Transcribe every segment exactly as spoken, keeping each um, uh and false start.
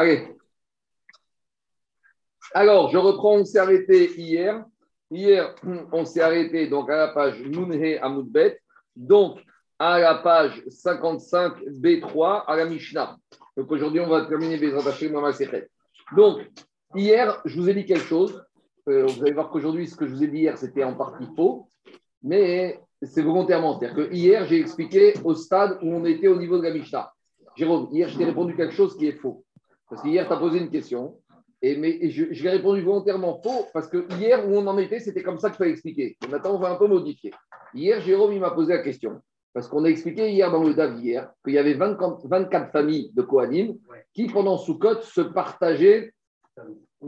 Allez. Alors, je reprends, on s'est arrêté hier. Hier, on s'est arrêté donc à la page Mounhe Amoudbet, donc à la page cinquante-cinq B trois à la Mishnah. Donc aujourd'hui, on va terminer les attachés dans ma sécrète. Donc, hier, je vous ai dit quelque chose. Euh, vous allez voir qu'aujourd'hui, ce que je vous ai dit hier, c'était en partie faux, mais c'est volontairement. C'est-à-dire que hier, j'ai expliqué au stade où on était au niveau de la Mishnah. Jérôme, hier, je t'ai répondu quelque chose qui est faux. Parce qu'hier, tu as posé une question. Et, mais, et je, je l'ai répondu volontairement faux, parce que hier, où on en était, c'était comme ça qu'il fallait expliquer. Et maintenant, on va un peu modifier. Hier, Jérôme, il m'a posé la question. Parce qu'on a expliqué hier dans le D A V, hier, qu'il y avait vingt, vingt-quatre familles de Kohanim qui, pendant Soukot, se partageaient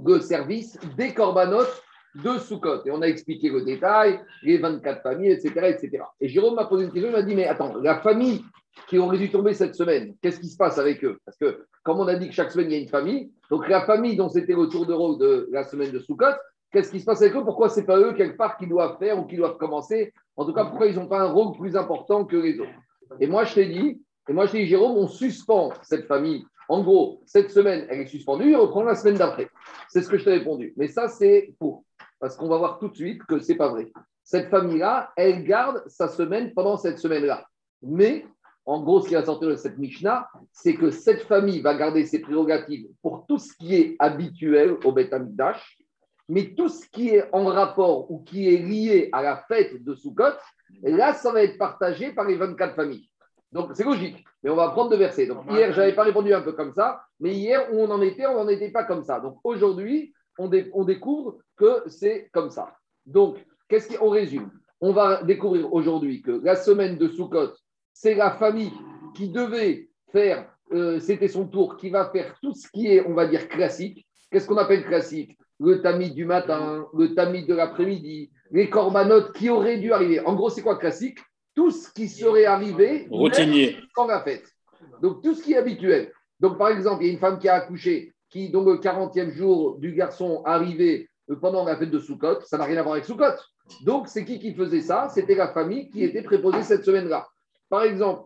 le service des corbanotes de Soukot. Et on a expliqué le détail, les vingt-quatre familles, et cetera, et cetera. Et Jérôme m'a posé une question, il m'a dit, mais attends, la famille qui aurait dû tomber cette semaine, qu'est-ce qui se passe avec eux? Parce que, comme on a dit que chaque semaine, il y a une famille, donc la famille dont c'était le tour de rôle de la semaine de Soukot, qu'est-ce qui se passe avec eux? Pourquoi ce n'est pas eux, quelque part, qui doivent faire ou qui doivent commencer? En tout cas, pourquoi ils n'ont pas un rôle plus important que les autres? Et moi, je t'ai dit, et moi, je t'ai dit, Jérôme, on suspend cette famille. En gros, cette semaine, elle est suspendue, on reprend la semaine d'après. C'est ce que je t'ai répondu. Mais ça, c'est faux. Parce qu'on va voir tout de suite que ce n'est pas vrai. Cette famille-là, elle garde sa semaine pendant cette semaine-là. Mais... en gros, ce qui va sortir de cette Mishnah, c'est que cette famille va garder ses prérogatives pour tout ce qui est habituel au Beth Hamikdash, mais tout ce qui est en rapport ou qui est lié à la fête de Soukot, là, ça va être partagé par les vingt-quatre familles. Donc, c'est logique, mais on va prendre deux versets. Donc, hier, je n'avais pas répondu un peu comme ça, mais hier, où on en était, on n'en était pas comme ça. Donc, aujourd'hui, on, dé- on découvre que c'est comme ça. Donc, qu'est-ce qu'on résume? On va découvrir aujourd'hui que la semaine de Soukot, c'est la famille qui devait faire, euh, c'était son tour, qui va faire tout ce qui est, on va dire, classique. Qu'est-ce qu'on appelle classique? Le tamis du matin, le tamis de l'après-midi, les corbanotes qui auraient dû arriver. En gros, c'est quoi classique? Tout ce qui serait arrivé routinier quand la fête. Donc, tout ce qui est habituel. Donc, par exemple, il y a une femme qui a accouché, qui, donc, le quarantième jour du garçon arrivait pendant la fête de Soukot. Ça n'a rien à voir avec Soukot. Donc, c'est qui qui faisait ça? C'était la famille qui était préposée cette semaine-là. Par exemple,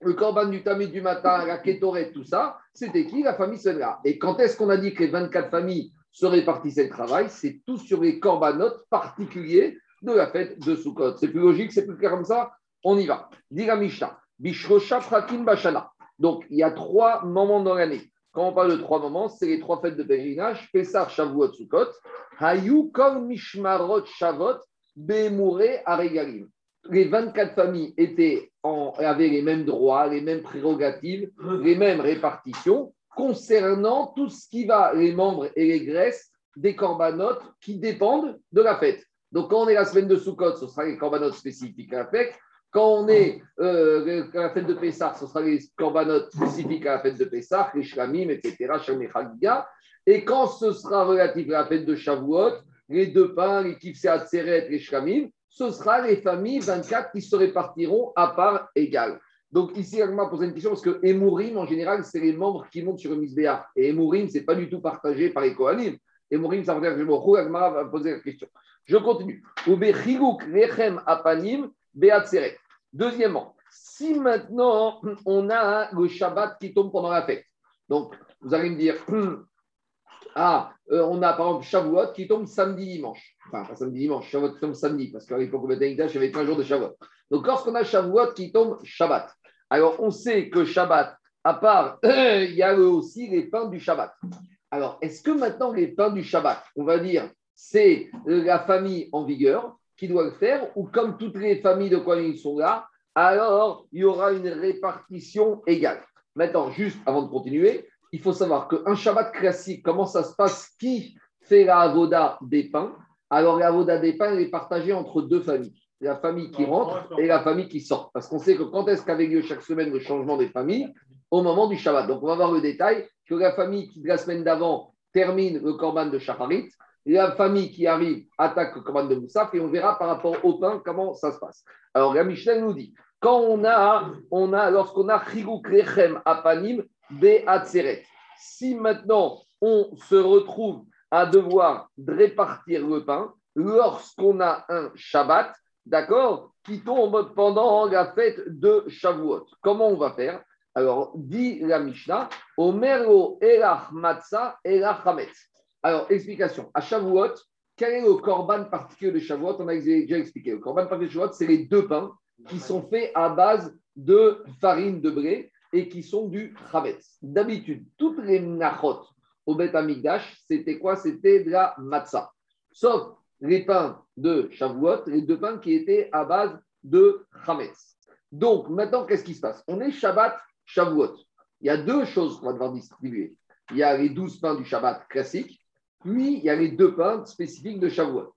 le corban du tamis du matin, la kétorette, tout ça, c'était qui? La famille Senra. Et quand est-ce qu'on a dit que les vingt-quatre familles se répartissaient le travail? C'est tout sur les corbanotes particuliers de la fête de Soukot. C'est plus logique, c'est plus clair comme ça? On y va. Dira Mishnah, Bishrocha Pratim Bashana. Donc, il y a trois moments dans l'année. Quand on parle de trois moments, c'est les trois fêtes de pèlerinage, Pessah, Shavuot, Soukot. Hayu Kol Mishmarot Shavot Bemure Aregalim. Les vingt-quatre familles étaient en, avaient les mêmes droits, les mêmes prérogatives, les mêmes répartitions concernant tout ce qui va, les membres et les graisses des corbanotes qui dépendent de la fête. Donc, quand on est la semaine de Soukot, ce sera les corbanotes spécifiques à la fête. Quand on est euh, à la fête de Pessah, ce sera les corbanotes spécifiques à la fête de Pessah, les shlamim, et cetera, Shamim Chagiga. Et quand ce sera relatif à la fête de Shavuot, les deux pains, les kifsé atzeret, les shlamim, ce sera les familles vingt-quatre qui se répartiront à part égale. Donc ici, on m'a posé une question parce que Emourim, en général, c'est les membres qui montent sur le Misbéa. Et Emourim, ce n'est pas du tout partagé par les Kohanim. Emourim, ça veut dire que je m'a posé la question. Je continue. Deuxièmement, si maintenant on a le Shabbat qui tombe pendant la fête, donc vous allez me dire, ah, euh, on a par exemple Shavuot qui tombe samedi-dimanche. Enfin, pas samedi-dimanche, Shavuot qui tombe samedi, parce qu'à l'époque, au Beth Hamikdash, il y avait quinze jours de Shavuot. Donc, lorsqu'on a Shavuot qui tombe Shabbat, alors on sait que Shabbat, à part, euh, il y a aussi les pains du Shabbat. Alors, est-ce que maintenant, les pains du Shabbat, on va dire, c'est la famille en vigueur qui doit le faire, ou comme toutes les familles de quoi ils sont là, alors il y aura une répartition égale? Maintenant, juste avant de continuer, il faut savoir qu'un Shabbat classique, comment ça se passe? Qui fait la avoda des pains? Alors, la avoda des pains, elle est partagée entre deux familles. La famille qui rentre et la famille qui sort. Parce qu'on sait que quand est-ce qu'avait lieu chaque semaine le changement des familles? Au moment du Shabbat. Donc, on va voir le détail que la famille qui, de la semaine d'avant, termine le korban de Shacharit, la famille qui arrive attaque le korban de Moussaf, et on verra par rapport au pain comment ça se passe. Alors, la Mishnah nous dit, quand on a, on a lorsqu'on a Chiluk Lechem Apanim Be'atzeret, si maintenant on se retrouve à devoir répartir le pain lorsqu'on a un Shabbat, d'accord, qui tombe pendant la fête de Shavuot. Comment on va faire? Alors, dit la Mishnah, Omero Elach Matza Elach Hametz. Alors, explication. À Shavuot, quel est le korban particulier de Shavuot? On a déjà expliqué. Le korban particulier de Shavuot, c'est les deux pains qui sont faits à base de farine de blé et qui sont du Hametz. D'habitude, toutes les Menachot au Beth Amikdash, c'était quoi? C'était de la Matza. Sauf les pains de Shavuot, les deux pains qui étaient à base de Hametz. Donc, maintenant, qu'est-ce qui se passe? On est Shabbat, Shavuot. Il y a deux choses qu'on va devoir distribuer. Il y a les douze pains du Shabbat classique, puis il y a les deux pains spécifiques de Shavuot.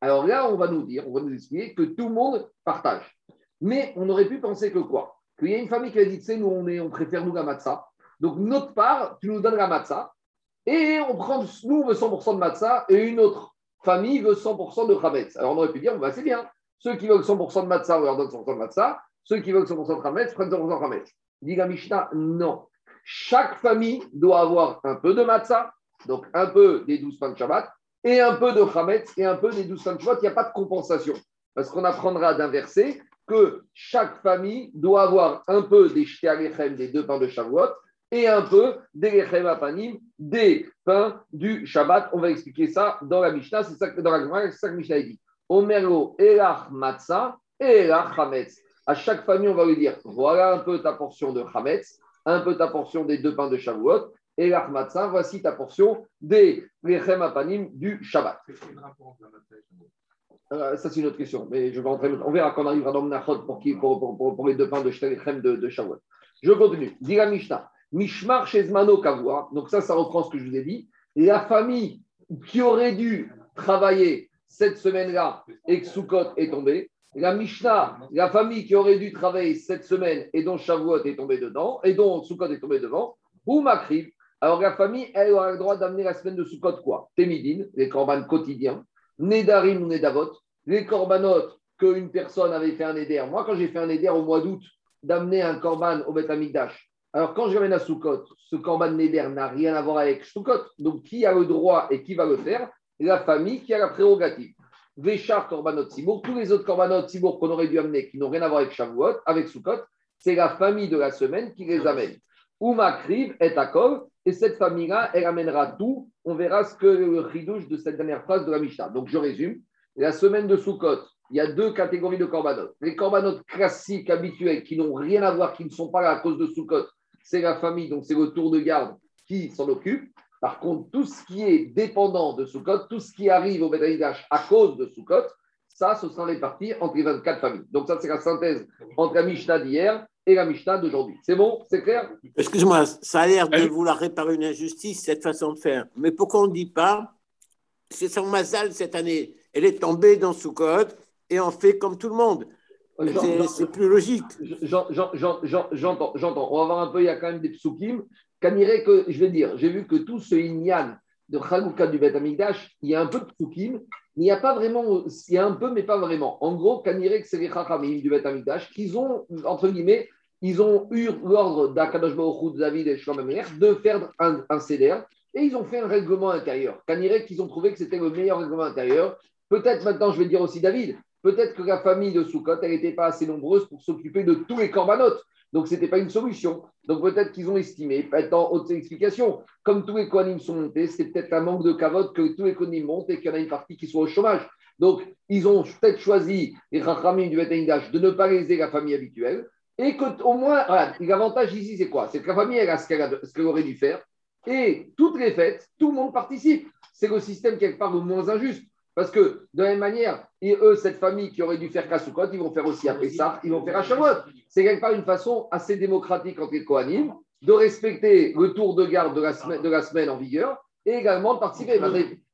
Alors là, on va nous dire, on va nous expliquer que tout le monde partage. Mais on aurait pu penser que quoi? Qu'il y a une famille qui a dit, tu sais, nous, on, est, on préfère nous la matzah. Donc, notre part, tu nous donnes la matzah. Et on prend, nous, on veut cent pour cent de matzah et une autre famille veut cent pour cent de chametz. Alors, on aurait pu dire, bah, c'est bien. Ceux qui veulent cent pour cent de matzah, on leur donne cent pour cent de matzah. Ceux qui veulent cent pour cent de chametz, prennent cent pour cent de chametz. Dit la Mishnah, non. Chaque famille doit avoir un peu de matzah, donc un peu des douze pains de Shabbat, et un peu de chametz, et un peu des douze pains de Shabbat. Il n'y a pas de compensation. Parce qu'on apprendra d'un verset que chaque famille doit avoir un peu des shté alechem, des deux pains de Shavuot, et un peu des lechem apanim, des pains du Shabbat. On va expliquer ça dans la Mishnah. C'est ça que dans la Gemara, c'est ça que Mishnah dit. Omero elach matzah, elach chametz. À chaque famille, on va lui dire, voilà un peu ta portion de chametz, un peu ta portion des deux pains de Shavuot, et la matzah, voici ta portion des lechem apanim du Shabbat. Euh, ça, c'est une autre question, mais je vais rentrer. On verra quand on arrivera dans le Menachot pour, pour, pour, pour, pour les deux pains de lechem de, de Shavuot. Je continue. Dis la Mishnah. Mishmar shezmano kavua. Donc ça, ça reprend ce que je vous ai dit. La famille qui aurait dû travailler cette semaine-là et que Soukot est tombée, la Mishnah, la famille qui aurait dû travailler cette semaine et dont Shavuot est tombé dedans, et dont Soukot est tombé devant, ou Makriv. Alors la famille, elle aura le droit d'amener la semaine de Soukot quoi? Temidin, les korbanes quotidiens, Nedarim ou Nedavot, les corbanotes qu'une personne avait fait un Neder. Moi, quand j'ai fait un Neder au mois d'août, d'amener un korban au Beth Amikdash, alors quand je ramène à Soukot, ce korban Neder n'a rien à voir avec Soukot. Donc qui a le droit et qui va le faire? La famille qui a la prérogative. Véchar korbanot Sibour, tous les autres korbanot Sibour qu'on aurait dû amener, qui n'ont rien à voir avec Shavuot, avec Soukot, c'est la famille de la semaine qui les amène. Umakriv et Akov, et cette famille-là, elle amènera tout. On verra ce que le chidouche de cette dernière phrase de la Mishnah. Donc je résume, la semaine de Soukot, il y a deux catégories de korbanot. Les korbanot classiques, habituels, qui n'ont rien à voir, qui ne sont pas là à cause de Soukot, c'est la famille, donc c'est le tour de garde qui s'en occupe. Par contre, tout ce qui est dépendant de Soukot, tout ce qui arrive au Beth Amikdash à cause de Soukot, ça, ce sera réparti entre les vingt-quatre familles. Donc ça, c'est la synthèse entre la Mishnah d'hier et la Mishnah d'aujourd'hui. C'est bon? C'est clair? Excuse-moi, ça a l'air de oui. vouloir réparer une injustice, cette façon de faire. Mais pourquoi on ne dit pas, c'est son mazal cette année, elle est tombée dans Soukot et on fait comme tout le monde? Jean, c'est, Jean, c'est plus logique. Jean, Jean, Jean, Jean, j'entends, j'entends. On va voir un peu, il y a quand même des psukim. Que, je vais dire, j'ai vu que tout ce inyan de Chanukah du Beth Amikdash, il y a un peu de psukim, mais il n'y a pas vraiment, il y a un peu, mais pas vraiment. En gros, Kanirek, que c'est les Chachamim du Beth Amikdash, qu'ils ont, entre guillemets, ils ont eu l'ordre d'Akadosh Baruch Hu, de David et Shlomo Amelech de faire un, un seder, et ils ont fait un règlement intérieur. Kanirek, qu'ils ont trouvé que c'était le meilleur règlement intérieur. Peut-être maintenant, je vais dire aussi David, peut-être que la famille de Soukot, elle n'était pas assez nombreuse pour s'occuper de tous les corbanotes. Donc, ce n'était pas une solution. Donc, peut-être qu'ils ont estimé, peut-être autre explication, comme tous les kohanim sont montés, c'est peut-être un manque de kavod que tous les kohanim montent et qu'il y en a une partie qui soit au chômage. Donc, ils ont peut-être choisi, les Chachamim du Beth Amikdash, de ne pas léser la famille habituelle. Et qu'au moins, voilà, l'avantage ici, c'est quoi? C'est que la famille, elle a ce qu'elle, a, ce qu'elle aurait dû faire. Et toutes les fêtes, tout le monde participe. C'est le système quelque part le moins injuste. Parce que, de la même manière, et eux, cette famille qui aurait dû faire qu'à Soukot, ils vont faire aussi à Pessah, ils vont faire à Shavuot. C'est quelque part une façon assez démocratique entre les Kohanim de respecter le tour de garde de la semaine, de la semaine en vigueur et également de participer.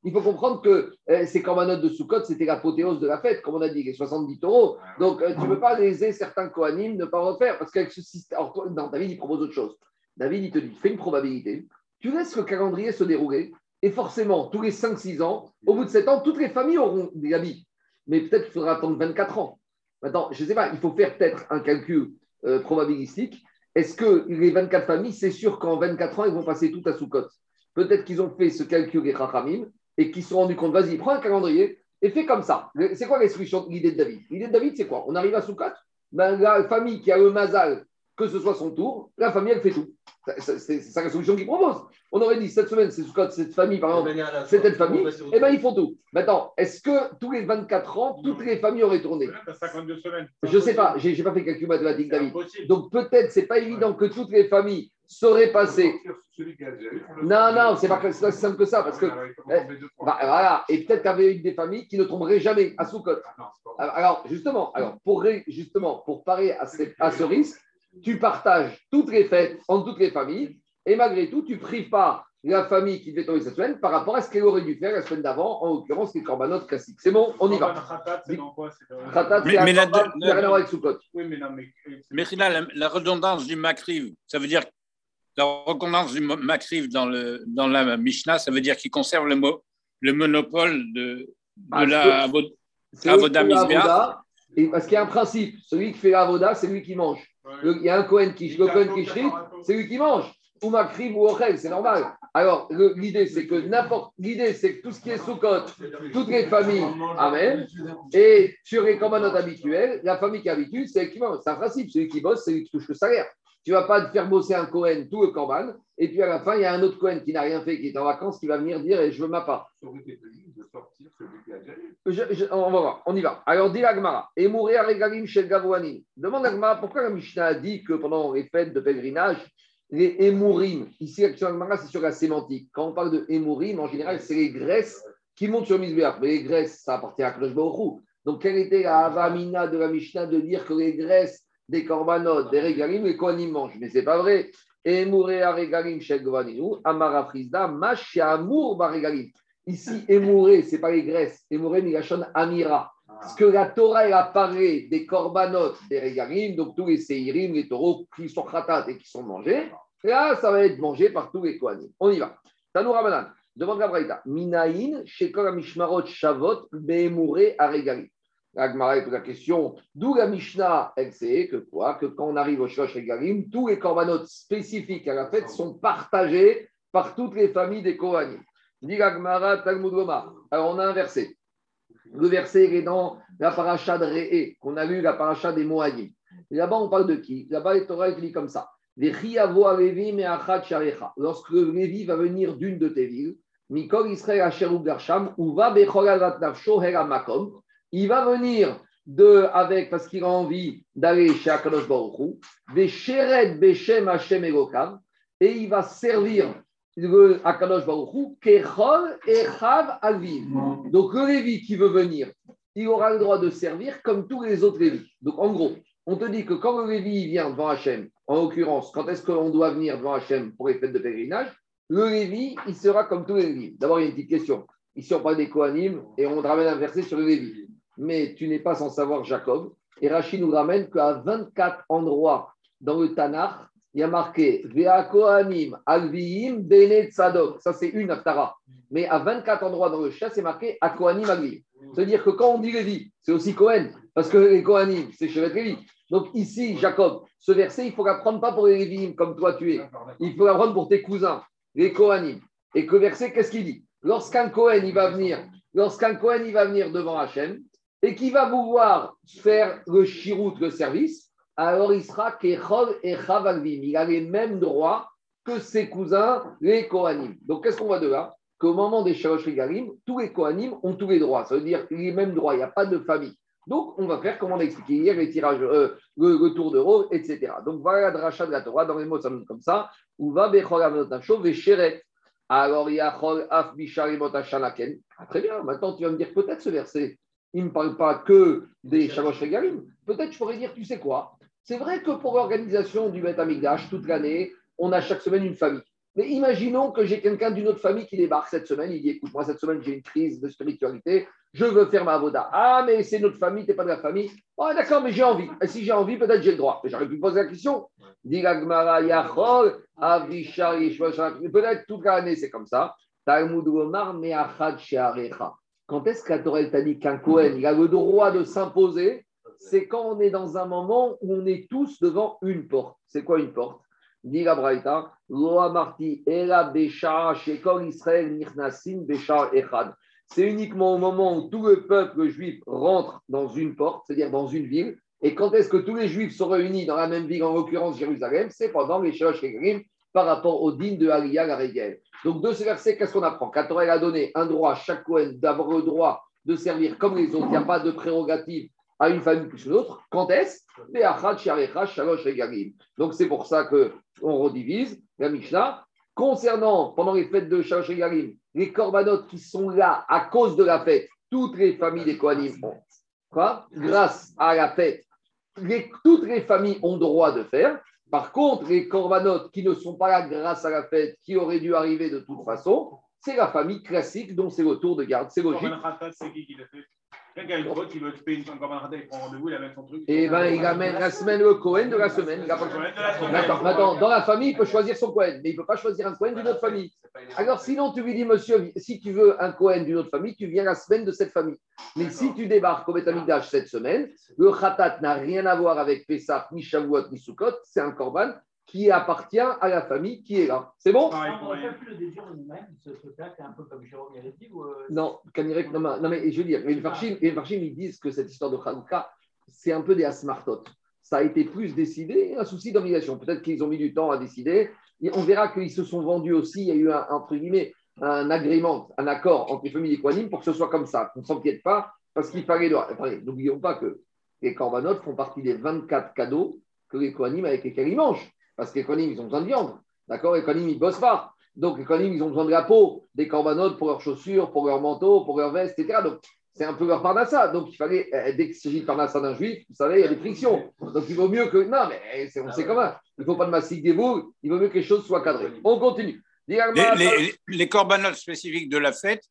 Il faut comprendre que euh, ces corbanotes de Soukot, c'était l'apothéose de la fête, comme on a dit, les soixante-dix taureaux. Donc, euh, tu ne peux pas léser certains Kohanim, ne pas refaire. Parce qu'avec ce système. Alors, toi, non, David, il propose autre chose. David, il te dit, fais une probabilité, tu laisses le calendrier se dérouler. Et forcément, tous les cinq six ans, au bout de sept ans, toutes les familles auront des habits. Mais peut-être qu'il faudra attendre vingt-quatre ans. Maintenant, je ne sais pas, il faut faire peut-être un calcul euh, probabilistique. Est-ce que les vingt-quatre familles, c'est sûr qu'en vingt-quatre ans, ils vont passer tout à Soukot? Peut-être qu'ils ont fait ce calcul, les Chachamim, et qu'ils se sont rendus compte, vas-y, prends un calendrier et fais comme ça. C'est quoi les solutions, l'idée de David? L'idée de David, c'est quoi? On arrive à Soukot, ben, la famille qui a le mazal, que ce soit son tour, la famille, elle fait tout. C'est ça la solution qu'ils proposent. On aurait dit, cette semaine, c'est ce cette famille, par exemple, c'est telle famille, et bien ils font tout. Maintenant, est-ce que tous les vingt-quatre ans, toutes les familles auraient tourné? cinquante-deux semaines. Je ne sais pas, je n'ai pas fait calcul mathématique, David. Donc peut-être, ce n'est pas évident que toutes les familles seraient passées. Non, non, c'est pas si simple que ça, parce que. Bah, voilà, et peut-être qu'il y avait des familles qui ne tomberaient jamais à Soukot. Alors, justement, alors, pour, justement, pour parer à, cette, à ce risque, tu partages toutes les fêtes entre toutes les familles et malgré tout, tu ne prives pas la famille qui devait tomber cette semaine par rapport à ce qu'elle aurait dû faire la semaine d'avant, en l'occurrence, les corbanotes classiques. C'est bon, on y va. Khatat, c'est dans quoi? Khatat, c'est un corban qui n'a rien à voir avec Soukot. Oui, mais non, mais. Mais là, la, la redondance du Makriv, ça veut dire. La redondance du Makriv dans, le, dans la Mishnah, ça veut dire qu'il conserve le, mo, le monopole de, de la Avoda Mizbeach. Parce qu'il y a un principe, celui qui fait la Avoda, c'est lui qui mange. Le, il y a un Kohen qui, le Kohen qui chrite, c'est lui qui mange. Ou Makriv ou Ochel, c'est normal. Alors, le, l'idée, c'est que n'importe, l'idée, c'est que tout ce qui est Soukot, toutes les familles, amen. Et sur les commandants habituels, la famille qui est habituée, c'est elle qui mange. C'est un principe, celui qui bosse, c'est lui qui touche le salaire. Tu ne vas pas te faire bosser un Cohen tout le corban, et puis à la fin, il y a un autre Cohen qui n'a rien fait, qui est en vacances, qui va venir dire eh, je veux ma part. Je, je, on va voir, on y va. Alors, dit la Gemara, et mourir à Regalim chez Gavoanim. Demande la Gemara pourquoi la Mishnah a dit que pendant les fêtes de pèlerinage, les émourim, ici, l'action de la Gemara, c'est sur la sémantique. Quand on parle de émourim, en général, c'est les graisses qui montent sur Mizbeach. Mais les graisses, ça appartient à Kadosh Baruch Hu. Donc, quelle était la avamina de la Mishnah de dire que les graisses des corbanotes, des régalim, les kohanim mangent. Mais ce n'est pas vrai. Et mourir à régalim chez Govaninu, Amara Frisda, Mash et Amour bar régalim. Ici, émourer, ce n'est pas les graisses. Émourer, mais la chonne Amira. Parce que la Torah, elle apparaît des corbanotes, des régalim, donc tous les séirim, les taureaux qui sont khatat et qui sont mangés. Là, ça va être mangé par tous les kohanim. On y va. Tanou Rabanan, devant la Braïta. Minaïn, chez Koramishmarot, Shavot, Bémouré à régalim. La Gemara pose la question, d'où la Mishnah, elle sait que quoi, que quand on arrive au Shosh et Galim, tous les corbanotes spécifiques à la fête sont partagés par toutes les familles des Kohanim. Dit la Gemara Talmud Gomar. Alors on a un verset. Le verset est dans la paracha de Ré'é, qu'on a lu la paracha des Moadim. Là-bas, on parle de qui? Là-bas, les Torah dit comme ça. Lorsque Lévi va venir d'une de tes villes, Mikol Israël Asher Ugarsham, Uva Bechol Alat Nafsho Hera Makom. Il va venir de, avec, parce qu'il a envie d'aller chez Akadosh Baruch Hu, des Sheret Beshem Hashem Elokav, et il va servir le Akadosh Baruch Hu, Kechol Echav Alviv. Donc le Lévi qui veut venir, il aura le droit de servir comme tous les autres Lévi. Donc en gros, on te dit que quand le Lévi vient devant Hachem, en l'occurrence, quand est-ce qu'on doit venir devant Hachem pour les fêtes de pèlerinage, le Lévi, il sera comme tous les Lévi. D'abord, il y a une petite question. Ici, on parle des Kohanim et on ramène un verset sur le Lévi. Mais tu n'es pas sans savoir, Jacob. Et Rachid nous ramène qu'à vingt-quatre endroits dans le Tanakh, il y a marqué Vea Kohanim, Alviim, Bene Tzadok. Ça, c'est une Haftara. Mais à vingt-quatre endroits dans le Shia, c'est marqué A Kohanim, Alviim. C'est-à-dire que quand on dit Lévi, c'est aussi Kohen, parce que les Kohanim, c'est Chevet Lévi. Donc ici, Jacob, ce verset, il ne faut l'apprendre pas pour les Léviim, comme toi tu es. Il faut l'apprendre pour tes cousins, les Kohanim. Et que verset, qu'est-ce qu'il dit? Lorsqu'un Kohen, il va venir, lorsqu'un Kohen, il va venir devant Hachem, et qui va vouloir faire le chirout, le service, alors il sera Kechol et Chavalvim. Il a les mêmes droits que ses cousins, les Kohanim. Donc, qu'est-ce qu'on voit de là? Qu'au moment des Shalosh Regalim, tous les Kohanim ont tous les droits. Ça veut dire les mêmes droits, il n'y a pas de famille. Donc, on va faire, comme on a expliqué hier, les tirages, euh, le, le tour de rôle, et cetera. Donc, voilà la dracha de la Torah, dans les mots, ça donne comme ça. Ou va Bechol Avenot Nafsho, Vesheret. Alors, il y a Chol Af Bisharimot Hashanaken. Très bien, maintenant, tu vas me dire peut-être ce verset. Il ne parle pas que des Shalosh Regalim. Peut-être je pourrais dire, tu sais quoi? C'est vrai que pour l'organisation du Beth Amikdash, toute l'année, on a chaque semaine une famille. Mais imaginons que j'ai quelqu'un d'une autre famille qui débarque cette semaine. Il dit, écoute, moi, cette semaine, j'ai une crise de spiritualité. Je veux faire ma avoda. Ah, mais c'est notre famille, t'es pas de la famille. Oh, d'accord, mais j'ai envie. Et si j'ai envie, peut-être j'ai le droit. J'aurais pu poser la question. Dit la Gemara, Yachol, Avishari, peut-être toute l'année, c'est comme ça. Talmud Omar, Meachad Shearecha. Quand est-ce que la Torah t'a dit qu'un Kohen il a le droit de s'imposer? C'est quand on est dans un moment où on est tous devant une porte. C'est quoi une porte? Dit la Braïta, Loa Marti, Ela Béchar, Shekor Israël, Nirnasim, Béchar Echad. C'est uniquement au moment où tout le peuple juif rentre dans une porte, c'est-à-dire dans une ville, Et quand est-ce que tous les Juifs sont réunis dans la même ville, en l'occurrence Jérusalem? C'est pendant les Shalosh Chegrim par rapport au din de Aliyah la Régel. Donc de ce verset, qu'est-ce qu'on apprend? La Torah a donné un droit à chaque Cohen d'avoir le droit de servir comme les autres. Il n'y a pas de prérogative à une famille plus qu'une autre. Quand est-ce? Donc c'est pour ça qu'on redivise la Mishnah. Concernant, pendant les fêtes de Shalosh Chegrim, les corbanotes qui sont là à cause de la fête, toutes les familles des Kohanim ont. Quoi? Grâce à la fête, les, toutes les familles ont droit de faire. Par contre, les corbanotes qui ne sont pas là grâce à la fête, qui auraient dû arriver de toute façon, c'est la famille classique dont c'est le tour de garde. C'est logique. Corban Khatat, c'est qui qui l'a fait? Quelqu'un a une pote qui veut payer une Corban Khatat, il prend rendez-vous, il amène son truc. Eh bien, il amène la semaine le Cohen de la semaine. Maintenant, dans la famille, il peut choisir son Cohen, mais il ne peut pas choisir un Cohen d'une autre famille. Alors, sinon, tu lui dis, monsieur, si tu veux un Cohen d'une autre famille, tu viens la semaine de cette famille. Mais si tu débarques au Beth Hamikdash cette semaine, le Khatat n'a rien à voir avec Pessah, ni Shavuot, ni Sukkot, c'est un Corban qui appartient à la famille qui est là. C'est bon? On aurait pas pu le déduire nous-mêmes, ce truc-là, c'est un peu comme Jérôme Yeretti ou... Non, Kamirek, non, non, mais je veux dire, les Farshim, ils disent que cette histoire de Hanouka, c'est un peu des asmartot. Ça a été plus décidé, un souci d'organisation. Peut-être qu'ils ont mis du temps à décider. Et on verra qu'ils se sont vendus aussi, il y a eu, un, entre guillemets, un agrément, un accord entre les familles des Kohanim pour que ce soit comme ça, qu'on ne s'inquiète pas, parce qu'il fallait... Attendez, n'oublions pas que les Korbanot font partie des vingt-quatre cadeaux que les Kohanim avec lesquels ils mangent. Parce que les Kohanim, ils ont besoin de viande. D'accord? Les Kohanim, ils ne bossent pas. Donc, les Kohanim, ils ont besoin de la peau, des corbanotes pour leurs chaussures, pour leurs manteaux, pour leurs vestes, et cetera. Donc, c'est un peu leur parnassa. Donc, il fallait, dès qu'il s'agit de parnassa d'un juif, vous savez, il y a des frictions. Donc, il vaut mieux que. Non, mais c'est, on ah, sait ouais. comment. Il ne faut pas de massique des boules. Il vaut mieux que les choses soient cadrées. On continue. Les, les, les corbanotes spécifiques de la fête,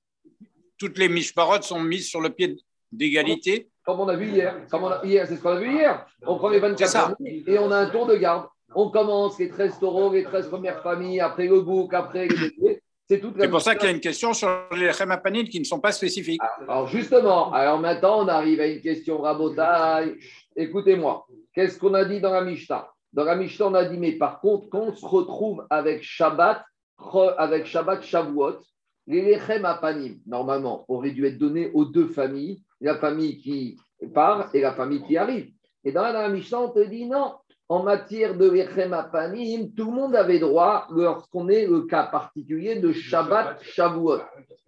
toutes les mishparot sont mises sur le pied d'égalité. Comme on a vu hier. Comme on a, hier c'est ce qu'on a vu hier. On prend les vingt-quatre et on a un tour de garde. On commence les treize taureaux, les treize premières familles, après le bouc, après les... C'est toute la... C'est pour ça qu'il y a une question sur les Chemapanil qui ne sont pas spécifiques. Alors justement, alors maintenant on arrive à une question rabotaille. Écoutez-moi, qu'est-ce qu'on a dit dans la Mishnah? Dans la Mishnah, on a dit, mais par contre, quand on se retrouve avec Shabbat, avec Shabbat Shavuot, les Chemapanil, normalement, auraient dû être donnés aux deux familles, la famille qui part et la famille qui arrive. Et dans la Mishnah, on te dit non. En matière de Lechem Hapanim, tout le monde avait droit lorsqu'on est le cas particulier de Shabbat Shavuot.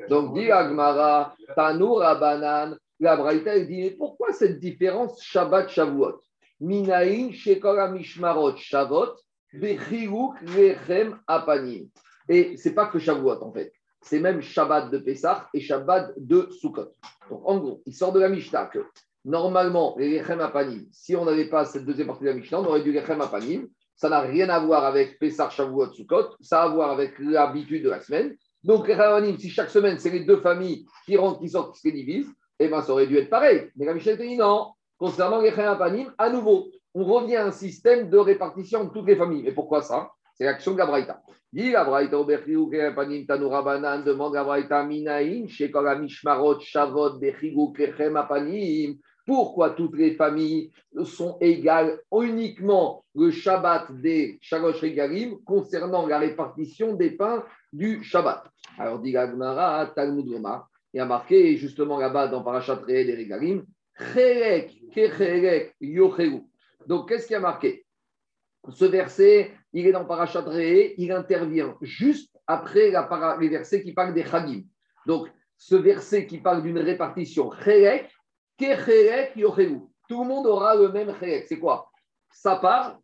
Donc, dit Agmara, Tanu Rabanan, la Braïta, elle dit, mais pourquoi cette différence Shabbat Shavuot? Minaïn Shekora Mishmarot Shavot, Bechiluk Lechem Hapanim. Et ce n'est pas que Shavuot, en fait. C'est même Shabbat de Pessah et Shabbat de Sukkot. Donc, en gros, il sort de la Mishnah que normalement, les Lechem Hapanim, si on n'avait pas cette deuxième partie de la Mishnah, on aurait du Lechem Hapanim. Ça n'a rien à voir avec Pessah, Shavuot, Sukkot. Ça a à voir avec l'habitude de la semaine. Donc, Lechem Hapanim, si chaque semaine, c'est les deux familles qui rentrent, qui sortent, qui se divisent, eh bien, ça aurait dû être pareil. Mais la Mishnah dit non. Concernant les Lechem Hapanim, à nouveau, on revient à un système de répartition de toutes les familles. Et pourquoi ça? C'est l'action de la Braïta. Dit la Braïta, Oberchiluk Lechem Hapanim, Tanoura Banan, demande la Braïta, Minaïn, Shekola Mishmarot, Shavot, Bechiluk Lechem Hapanim. Pourquoi toutes les familles sont égales? Uniquement le Shabbat des Shalosh Chegarim concernant la répartition des pains du Shabbat. Alors, dit la Gemara, Talmud Gomar, il y a marqué justement là-bas dans Parashat Re'eh des Regalim, Chelek, Kechelek, Yochelu. Donc, qu'est-ce qu'il y a marqué? Ce verset, il est dans Parashat Re'eh, il intervient juste après la para... les versets qui parlent des Chagim. Donc, ce verset qui parle d'une répartition, Chelek, tout le monde aura le même chélek. C'est quoi? Sa part,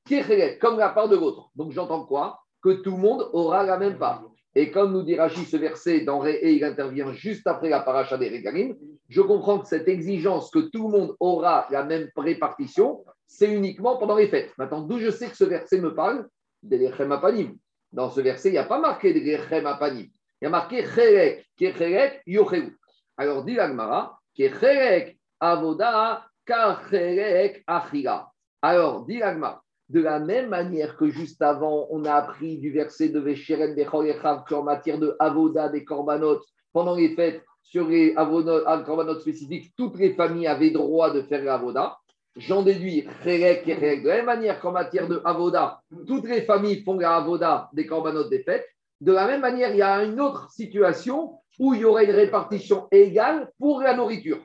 comme la part de l'autre. Donc j'entends quoi? Que tout le monde aura la même part. Et comme nous dit Rashi, ce verset dans Re'eh, il intervient juste après la paracha des Regalim. Je comprends que cette exigence que tout le monde aura la même répartition, c'est uniquement pendant les fêtes. Maintenant, d'où je sais que ce verset me parle? Des Lechem Hapanim. Dans ce verset, il n'y a pas marqué des Lechem Hapanim. Il y a marqué chélek, kechelek, yochelu. Alors dit la Gemara, kechelek, Avoda kachelek achila. Alors, dit l'agma, de la même manière que juste avant, on a appris du verset de Vesheren Bechol Echav qu'en matière de Avoda des Korbanot, pendant les fêtes, sur les Korbanot spécifiques, toutes les familles avaient droit de faire l'Avoda. J'en déduis Chelek et Chelek. De la même manière qu'en matière de Avoda, toutes les familles font la Avoda des Korbanot des fêtes. De la même manière, il y a une autre situation où il y aurait une répartition égale pour la nourriture.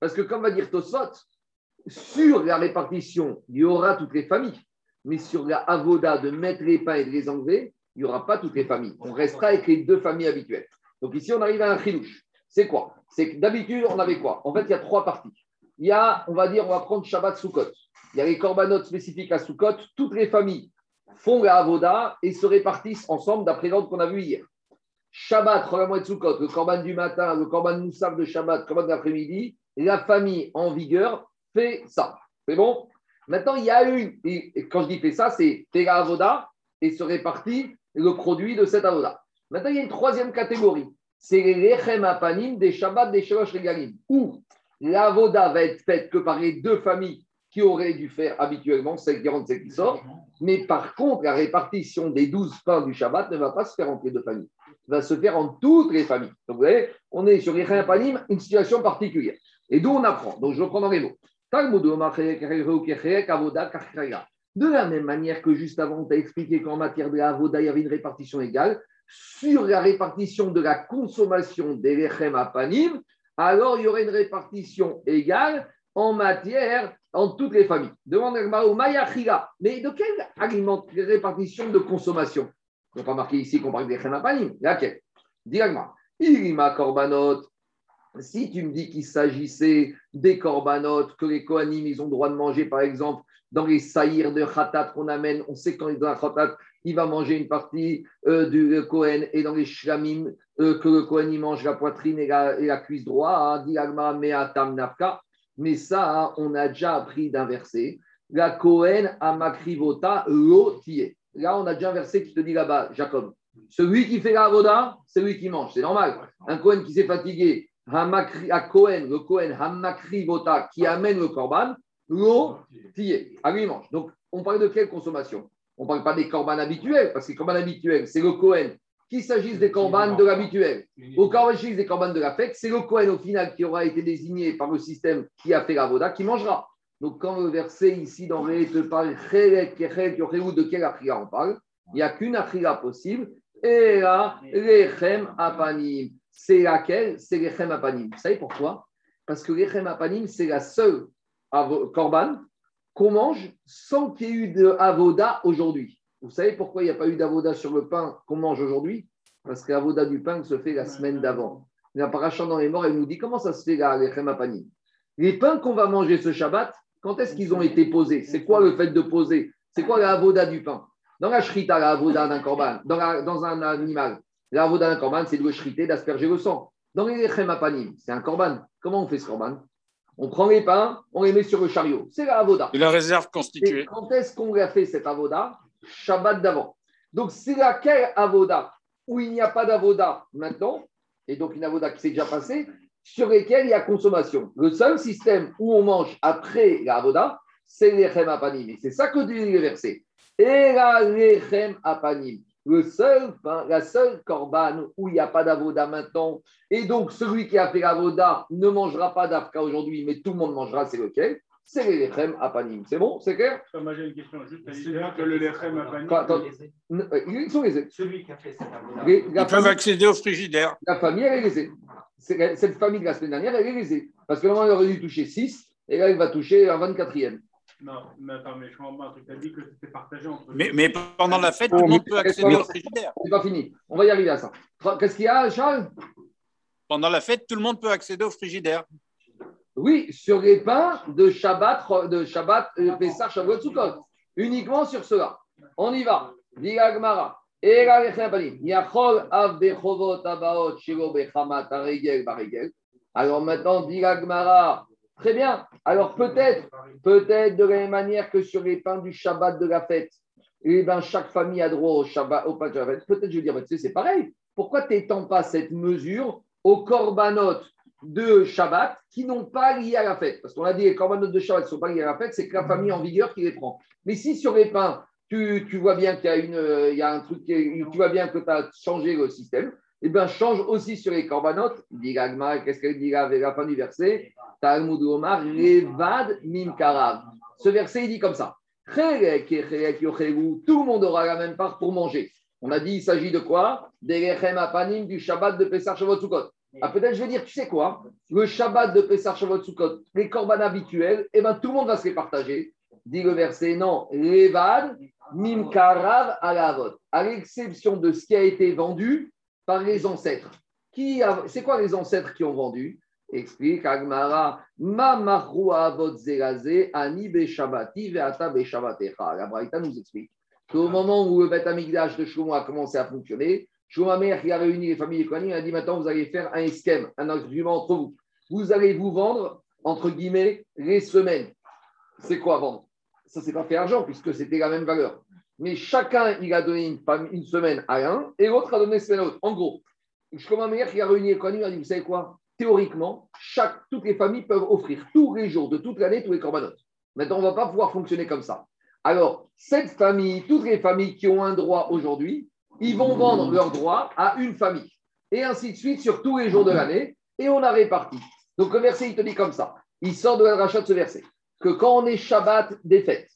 Parce que, comme va dire Tosfot, Sur la répartition, il y aura toutes les familles, mais sur la avoda de mettre les pains et de les enlever, il n'y aura pas toutes les familles. On restera avec les deux familles habituelles. Donc ici, on arrive à un chilouche. C'est quoi? C'est que d'habitude, on avait quoi? En fait, il y a trois parties. Il y a, on va dire, on va prendre Shabbat Soukot. Il y a les corbanotes spécifiques à Soukot. Toutes les familles font la avoda et se répartissent ensemble d'après l'ordre qu'on a vu hier. Shabbat, Rolamot et Soukot, le corban du matin, le corban moussaf de Shabbat, le corban de l'après-midi, la famille en vigueur fait ça. C'est bon? Maintenant, il y a une, et quand je dis fait ça, c'est fait la avoda et se répartit le produit de cette avoda. Maintenant, il y a une troisième catégorie. C'est les lechem apanim des Shabbat des Shalosh Regalim, où l'avoda va être faite que par les deux familles qui auraient dû faire habituellement, celle qui rentre, celle qui sort. Mais par contre, la répartition des douze pains du Shabbat ne va pas se faire entre les deux familles. Va se faire en toutes les familles. Donc, vous voyez, on est sur Lechem Panim, une situation particulière. Et d'où on apprend. Donc, je reprends dans les mots. De la même manière que juste avant, on t'a expliqué qu'en matière de la avoda, il y avait une répartition égale, sur la répartition de la consommation des Lechem Panim, alors il y aurait une répartition égale en matière, en toutes les familles. Demande Agmao, Mayachila. Mais de quelle alimente répartition de consommation? On n'a pas marqué ici qu'on parle des Khenapanim. Laquelle? Dis-moi. Irima Korbanot. Si tu me dis qu'il s'agissait des Korbanot, que les Kohanim, ils ont le droit de manger, par exemple, dans les saïrs de Khatat qu'on amène, on sait que quand il est dans la Khatat, il va manger une partie euh, du Kohen, et dans les Shlamim, euh, que le Kohen, il mange la poitrine et la, et la cuisse droite. Dis-moi, Meatam Nafka. Mais ça, on a déjà appris d'un verset. La Kohen Amakrivota Lotié. Là, on a déjà un verset qui te dit là-bas, Jacob. Celui qui fait la avoda, c'est lui qui mange. C'est normal. Un Kohen qui s'est fatigué, hamakri, à Kohen, le Kohen Hamakrivota qui amène le korban, l'eau, tillé. À lui, il mange. Donc, on parle de quelle consommation? On ne parle pas des korban habituels, parce que les korban habituels, c'est le Kohen. Qu'il s'agisse des korban de l'habituel, au korban s'agisse des korban de la fête, c'est le Kohen au final qui aura été désigné par le système qui a fait la avoda, qui mangera. Donc, quand le verset ici dans Ré te parle, de quelle Akhira on parle, il n'y a qu'une Akhira possible, et là, Lechem Apanim. C'est laquelle? C'est Lechem Apanim. Vous savez pourquoi? Parce que Lechem Apanim, c'est la seule korban qu'on mange sans qu'il y ait eu d'avoda aujourd'hui. Vous savez pourquoi il n'y a pas eu d'avoda sur le pain qu'on mange aujourd'hui? Parce que l'avoda du pain se fait la semaine d'avant. La parachan dans les morts, elle nous dit comment ça se fait la Lechem Apanim? Les pains qu'on va manger ce Shabbat, quand est-ce qu'ils ont été posés? C'est quoi le fait de poser? C'est quoi la avoda du pain? Dans la shrita, la avoda d'un korban, dans, la, dans un animal, la avoda d'un korban, c'est de le shriter, d'asperger le sang. Dans les lechem apanim, c'est un korban. Comment on fait ce korban? On prend les pains, on les met sur le chariot. C'est la avoda. Et la réserve constituée. Et quand est-ce qu'on a fait cette avoda? Shabbat d'avant. Donc c'est laquelle avoda où il n'y a pas d'avoda maintenant, et donc une avoda qui s'est déjà passée, sur lesquels il y a consommation. Le seul système où on mange après la avoda, c'est l'Echem Apanim. Et c'est ça que dit le verset. Et la l'Echem Apanim. Le seul, hein, la seule korban où il n'y a pas d'avoda maintenant. Et donc, celui qui a fait l'avoda ne mangera pas d'Afka aujourd'hui, mais tout le monde mangera, c'est lequel? C'est l'Echem Apanim. C'est bon? C'est clair? Moi, j'ai une question. Juste, c'est là que le Lechem Apanim. Ils sont lésés. Celui qui a fait cette avoda. Les, Ils peuvent accéder au frigidaire. La famille, elle est lésée. Cette famille de la semaine dernière, elle est lésée. Parce que normalement, elle aurait dû toucher six, et là, elle va toucher un vingt-quatrième. Non, mais attends, mais je comprends pas un truc. Tu as dit que c'était partagé entre. Mais, mais pendant la fête, tout le monde peut accéder au frigidaire. C'est pas fini. On va y arriver à ça. Qu'est-ce qu'il y a, Charles? Pendant la fête, tout le monde peut accéder au frigidaire. Oui, sur les pains de Shabbat, de Shabbat, Pessah, Shavuot, Sukkot. Uniquement sur cela. On y va. Diga Gemara. Alors maintenant, dit la Gemara, très bien. Alors peut-être, peut-être de la même manière que sur les pains du Shabbat de la fête, eh ben, chaque famille a droit au Shabbat, au pain de la fête. Peut-être je veux dire, ben, tu sais, c'est pareil. Pourquoi tu n'étends pas cette mesure aux corbanotes de Shabbat qui n'ont pas lié à la fête? Parce qu'on a dit les corbanotes de Shabbat ne sont pas liés à la fête, c'est que la famille en vigueur qui les prend. Mais si sur les pains, Tu, tu vois bien qu'il y a, une, euh, il y a un truc, tu vois bien que tu as changé le système, et bien change aussi sur les corbanotes. Qu'est-ce qu'elle dit à la fin du verset? Talmud Omar, Revad Mimkarav. Ce verset, il dit comme ça. Tout le monde aura la même part pour manger. On a dit, il s'agit de quoi? Des lechem apanim du Shabbat de Pessah Shavuot Sukkot. Ah, peut-être, je veux dire, tu sais quoi, le Shabbat de Pessah Shavuot Sukkot, les korban habituels, eh ben, tout le monde va se les partager. Dit le verset, non, Levad, Mimkarav, Alavot, à l'exception de ce qui a été vendu par les ancêtres. Qui a... C'est quoi les ancêtres qui ont vendu? Explique Agmara, Ma Maru Avot Zelazé, Ani Be Shabbati, Veata Be Shabbatecha. La Braïta nous explique qu'au moment où le Beth Amikdash de Shlomo a commencé à fonctionner, Shlomo Amelech qui a réuni les familles des Kohanim, a dit maintenant vous allez faire un esquem, un argument entre vous. Vous allez vous vendre, entre guillemets, les semaines. C'est quoi vendre? Ça ne s'est pas fait argent puisque c'était la même valeur. Mais chacun, il a donné une, une semaine à l'un et l'autre a donné une semaine à l'autre. En gros, Shlomo Amelech qui a réuni les Kohanim, a dit vous savez quoi? Théoriquement, chaque, toutes les familles peuvent offrir tous les jours de toute l'année tous les corbanotes. Maintenant, on ne va pas pouvoir fonctionner comme ça. Alors, cette famille, toutes les familles qui ont un droit aujourd'hui, ils vont vendre leur droit à une famille. Et ainsi de suite sur tous les jours de l'année. Et on a réparti. Donc, le verset, il te dit comme ça. Il sort de la rachat de ce verset. Que quand on est Shabbat des fêtes,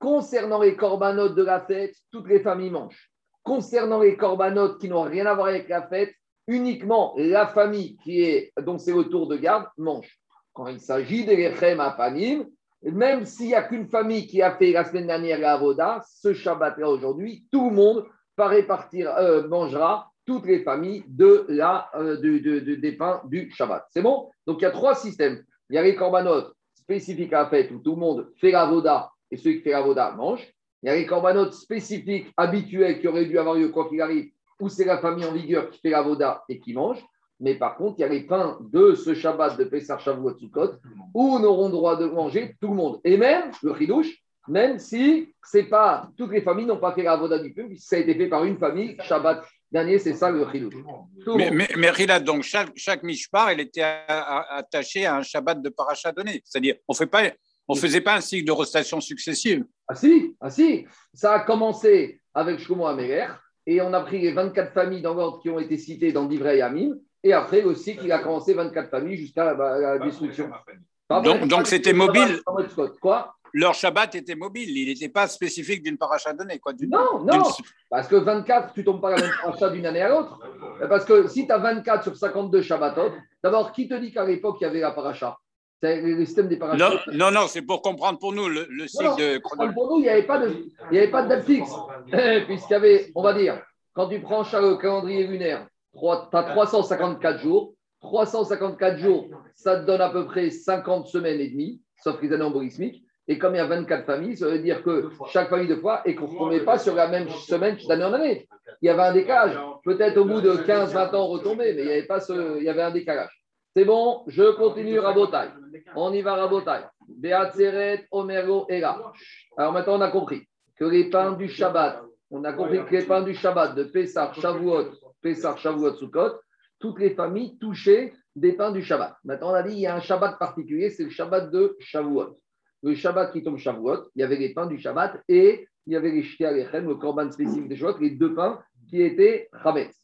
concernant les corbanotes de la fête, toutes les familles mangent. Concernant les corbanotes qui n'ont rien à voir avec la fête, uniquement la famille qui est, dont c'est le tour de garde mange. Quand il s'agit des Lechem Apanim, même s'il n'y a qu'une famille qui a fait la semaine dernière la Avoda, ce Shabbat-là aujourd'hui, tout le monde va répartir, euh, mangera toutes les familles de la, euh, de, de, de, des pains du Shabbat. C'est bon? Donc il y a trois systèmes. Il y a les corbanotes spécifiques à la fête où tout le monde fait la Avoda et ceux qui font la Avoda mangent. Il y a les corbanotes spécifiques habituels qui auraient dû avoir lieu quoi qu'il arrive, où c'est la famille en vigueur qui fait la voda et qui mange. Mais par contre, il y a les pains de ce Shabbat de Pessah Shavuot Sukkot où on aura droit de manger tout le monde. Et même, le chidouche, même si c'est pas, toutes les familles n'ont pas fait la voda du peuple, ça a été fait par une famille, Shabbat dernier, c'est ça le chidouche. Mais, mais, mais Rila, donc chaque, chaque mishpar, elle était a, a, attachée à un Shabbat de paracha donné. C'est-à-dire, on fait pas... On ne faisait pas un cycle de rotation successive. Ah si, ah si. Ça a commencé avec Shlomo Amelech. Et on a pris les vingt-quatre familles dans l'ordre qui ont été citées dans Divrei Yamim. Et après aussi, qu'il a commencé vingt-quatre familles jusqu'à la, la destruction. Pas donc, vrai, donc c'était mobile. Quoi? Leur Shabbat était mobile. Il n'était pas spécifique d'une paracha donnée. Quoi, d'une, non, non. D'une... Parce que vingt-quatre, tu ne tombes pas la même paracha d'une année à l'autre. Parce que si tu as vingt-quatre sur cinquante-deux Shabbatot, d'abord, qui te dit qu'à l'époque, il y avait la paracha? C'est le système des parachutes. Non, non, non, c'est pour comprendre pour nous le, le cycle non, non, de chronologie. Pour nous, il n'y avait pas de date fixe. Puisqu'il y avait, on va dire, quand tu prends le calendrier lunaire, tu as trois cent cinquante-quatre jours. trois cent cinquante-quatre jours, ça te donne à peu près cinquante semaines et demie, sauf les années embolismiques. Et comme il y a vingt-quatre familles, ça veut dire que chaque famille deux fois et qu'on ne remet pas sur la même semaine d'année en année. Il y avait un décalage. Peut-être au bout de quinze vingt ans retombé, mais il y avait, pas ce, il y avait un décalage. C'est bon, je continue Rabotai. On y va Rabotai. Beatzeret, Omero, Ela. Alors maintenant, on a compris que les pains du Shabbat, on a compris que les pains du Shabbat de Pessah, Shavuot, Pessah, Shavuot, Sukkot, toutes les familles touchaient des pains du Shabbat. Maintenant, on a dit il y a un Shabbat particulier, c'est le Shabbat de Shavuot. Le Shabbat qui tombe Shavuot, il y avait les pains du Shabbat et il y avait les Shkia Lechem, le Korban spécifique des Shavuot, les deux pains qui étaient Chametz.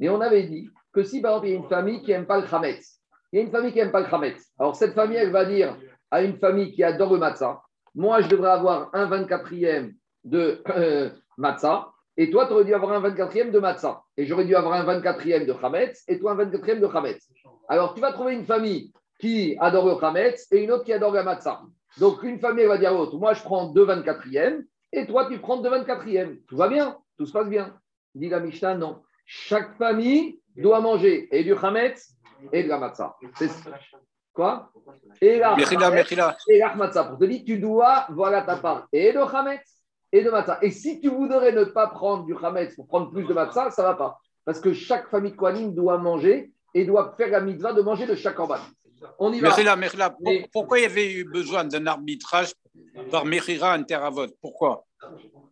Et on avait dit que si par exemple il y a une famille qui n'aime pas le Chametz, il y a une famille qui n'aime pas le Khametz. Alors, cette famille, elle va dire à une famille qui adore le matzah, moi, je devrais avoir un vingt-quatrième de euh, matzah, et toi, tu aurais dû avoir un vingt-quatrième de matzah, et j'aurais dû avoir un vingt-quatrième de Khametz, et toi, un vingt-quatrième de Khametz. Alors, tu vas trouver une famille qui adore le Khametz et une autre qui adore la matzah. Donc, une famille, elle va dire à l'autre, moi, je prends deux vingt-quatrièmes, et toi, tu prends deux vingt-quatrièmes. Tout va bien, tout se passe bien. Dit la Mishnah, non. Chaque famille doit manger et du Khametz, et de la matzah. C'est... Quoi? Et la matzah. Pour te dire, tu dois, voilà ta part, et de chametz, et de matzah. Et si tu voudrais ne pas prendre du chametz pour prendre plus de matzah, ça ne va pas. Parce que chaque famille de kohanim doit manger et doit faire la mitzvah de manger de chaque korban. On y va. Mechila, Mechila, pour, et... Pourquoi il y avait eu besoin d'un arbitrage par Mechira Interavot? Pourquoi?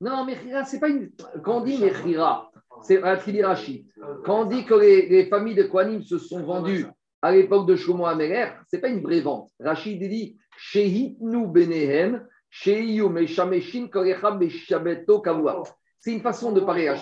Non, Mechira, c'est pas une. Quand on dit Mechira, c'est un Rashi. Quand on dit que les, les familles de Kohanim se sont vendues à l'époque de Shlomo Amelech, ce n'est pas une vraie vente. Rashi dit Shehitnu benehem, shehiyu meshameshin korecham meshabeto kavua. C'est une façon de parler à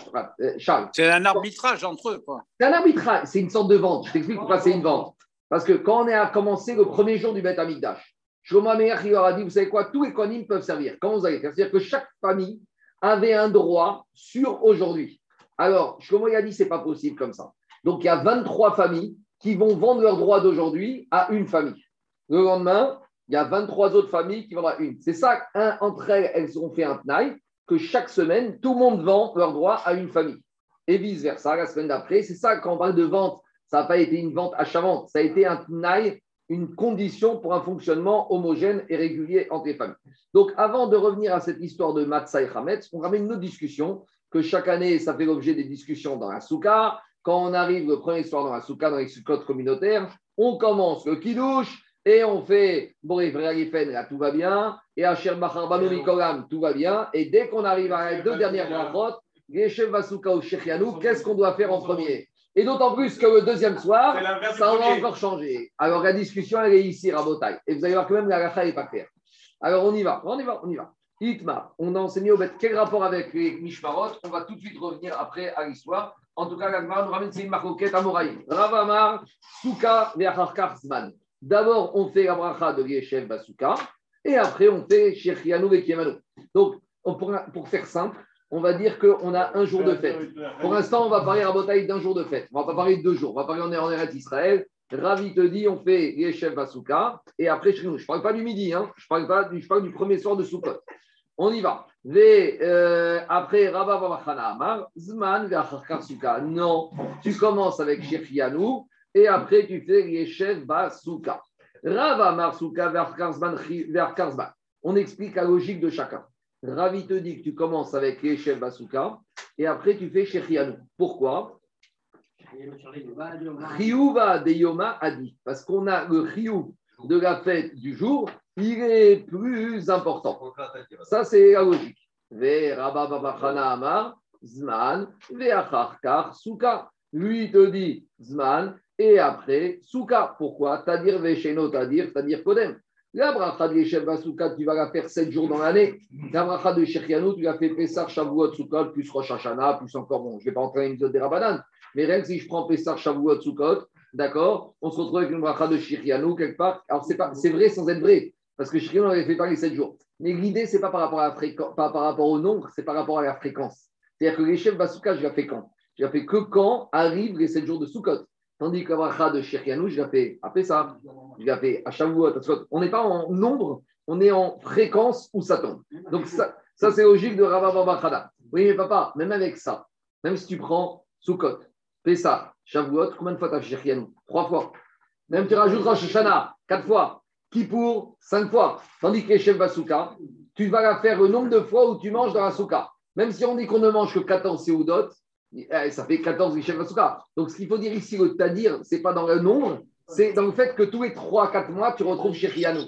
Charles. C'est un arbitrage entre eux, quoi. C'est un arbitrage, c'est une sorte de vente. Je t'explique pourquoi c'est une vente. Parce que quand on a commencé le premier jour du Beth Amikdash, Shlomo Amelech il leur a dit vous savez quoi, tous les Kohanim peuvent servir. Comment vous allez faire? C'est-à-dire que chaque famille avait un droit sur aujourd'hui. Alors, Shlomo il a dit, c'est pas possible comme ça. Donc, il y a vingt-trois familles qui vont vendre leurs droits d'aujourd'hui à une famille. Le lendemain, il y a vingt-trois autres familles qui vendront à une. C'est ça, un, entre elles, elles ont fait un T N A I, que chaque semaine, tout le monde vend leurs droits à une famille. Et vice-versa, la semaine d'après. C'est ça, quand on parle de vente, ça n'a pas été une vente achat-vente, ça a été un T N A I, une condition pour un fonctionnement homogène et régulier entre les familles. Donc, avant de revenir à cette histoire de Matzah et Hametz, on ramène une autre discussion, que chaque année, ça fait l'objet des discussions dans la Souka. Quand on arrive le premier soir dans la Souka, dans les Soukot communautaires, on commence le Kidouche et on fait Boré Vrayalifen, là tout va bien, et Asher Bachar Banou Mikolam, tout va bien, et dès qu'on arrive à les deux dernières brachot, Geshem Vasuka ou Shechianou, qu'est-ce qu'on doit faire en premier? Et d'autant plus que le deuxième soir, ça va encore changer. Alors la discussion, elle est ici, Rabotai. Et vous allez voir que même la racha n'est pas claire. Alors on y va, on y va, on y va. Hitma, on a enseigné au bête quel rapport avec les Mishmarot. On va tout de suite revenir après à l'histoire. En tout cas, la Gemara nous ramène c'est une marquette à Moraï. Ravamar, Souka, Ve'acharkar Zman. D'abord, on fait la bracha de Yeshev Basuka. Et après, on fait Shechianu Vekiemanu. Donc, pour, pour faire simple, on va dire qu'on a un jour de fête. Pour l'instant, on va parler à Rabotaï d'un jour de fête. On ne va pas parler de deux jours. On va parler en Eretz Israël. Ravi te dit, on fait Yeshev Basuka. Et après, je ne parle pas du midi. Hein. Je parle pas du, je parle du premier soir de Soukot. On y va. Et, euh, après, Rabba Babachana Amar, Zman Ve'acharkar Souka. Non, tu commences avec Shechianu. Et après, tu fais Yeshev Basuka. Rabba Amar Souka Ve'acharkar Zman. On explique la logique de chacun. Ravi te dit que tu commences avec Yeshev Basuka et après tu fais Shechianu. Pourquoi? Riyuva de Yoma a dit. Parce qu'on a le Riyu de la fête du jour, il est plus important. Ça, c'est la logique. Ve Rabba Babachana Amar, Zman, Ve Acharkar Souka. Lui te dit Zman et après Souka. Pourquoi? Tadir Ve Sheno Tadir, Tadir Kodem. La bracha de Yeshev Basuka, tu vas la faire sept jours dans l'année. La bracha de Shechianu, tu l'as fait Pessar, Shavuot, Sukkot, plus Rosh Hashanah, plus encore, bon, je ne vais pas entrer dans une zone des Rabbanan, mais rien que si je prends Pessar, Shavuot, Sukkot, d'accord, on se retrouve avec une bracha de Shechianu quelque part. Alors, c'est, pas, c'est vrai sans être vrai, parce que Shechianu avait fait parler sept jours. Mais l'idée, ce n'est pas par rapport à la fréquence, pas par rapport au nombre, c'est par rapport à la fréquence. C'est-à-dire que Yeshev Basuka, je la fais quand? Je la fais que quand arrivent les sept jours de Sukkot. Tandis que la bracha de Shechianu, je la fais à Pessah, je la fais à Shavuot. On n'est pas en nombre, on est en fréquence où ça tombe. Donc ça, ça c'est logique de Rabba Bar Bachada. Oui, mais papa, même avec ça, même si tu prends Sukkot, Pessah, Shavuot, combien de fois tu as fait Shechianu? Trois fois. Même tu rajoutes Rosh Hashanah, quatre fois. Kippour, cinq fois. Tandis que Yeshev Basuka, tu vas la faire le nombre de fois où tu manges dans la Souka. Même si on dit qu'on ne mange que quatorze Seudot, ça fait quatorze Yeshev Basuka. Donc, ce qu'il faut dire ici, le Tadir, ce n'est pas dans le nombre, c'est dans le fait que tous les trois à quatre mois, tu retrouves Shechianu.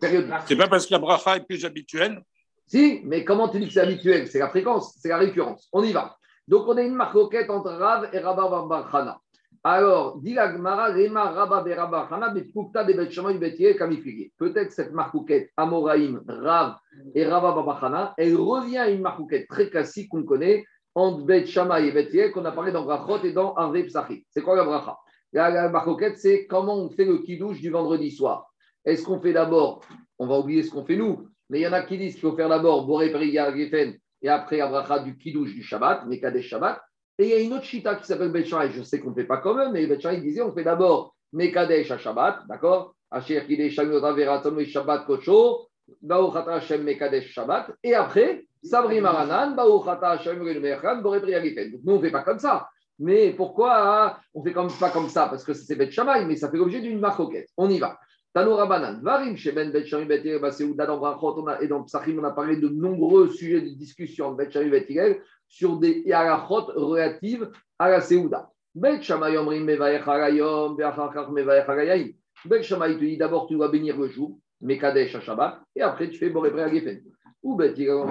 C'est pas parce que la bracha est plus habituelle? Si, mais comment tu dis que c'est habituel? C'est la fréquence, c'est la récurrence. On y va. Donc, on a une marquette entre Rav et Rabba Bar Hana. Alors, dit la Gemara, Rema Rabba et Rabba Hana, mais Pukta de Betchama et Betier Kamifigé. Peut-être cette marquette, Amoraïm, Rav et Rabba Bar Hana, elle revient à une marquette très classique qu'on connaît, entre Bet Shammai et Bet Hillel, qu'on a parlé dans Brachot et dans Arve Psachim. C'est quoi la bracha? La, la marcoquette, c'est comment on fait le kidouche du vendredi soir. Est-ce qu'on fait d'abord, on va oublier ce qu'on fait nous, mais il y en a qui disent qu'il faut faire d'abord Boré Periya Gefen et après la bracha du kidouche du Shabbat, Mekadesh Shabbat. Et il y a une autre chita qui s'appelle Bet Shammai. Je sais qu'on ne fait pas comme eux, mais Bet Shammai disait on fait d'abord Mekadesh à Shabbat, d'accord? Asher Kidei Shamyot Averatom et Shabbat Kocho, Baouchata Hashem Mekadesh Shabbat, et après. Sabri Maranan, Baouchata, Hashem, Merkan, Boré Briagifen. Nous, on ne fait pas comme ça. Mais pourquoi hein, on ne fait comme, pas comme ça? Parce que c'est Bet Shammai, mais ça fait l'objet d'une marcoquette. On y va. Tanoura Banan, Varim, Sheben, Bet Shammai, Bet Hillel, Baséouda, dans Brachot, et dans Psachim, on a parlé de nombreux sujets de discussion entre Bet Shammai, Bet Hillel sur des halachot relatives à la Séouda. Bet Shammai, Omrim, Mevaech, Harayom, Beachakar, Mevaech, Harayayim. Bet Shammai te dit d'abord, tu dois bénir le jour, Mekadesh, à Shabbat, et après, tu fais Boré Briagifen. Ou Béthil, et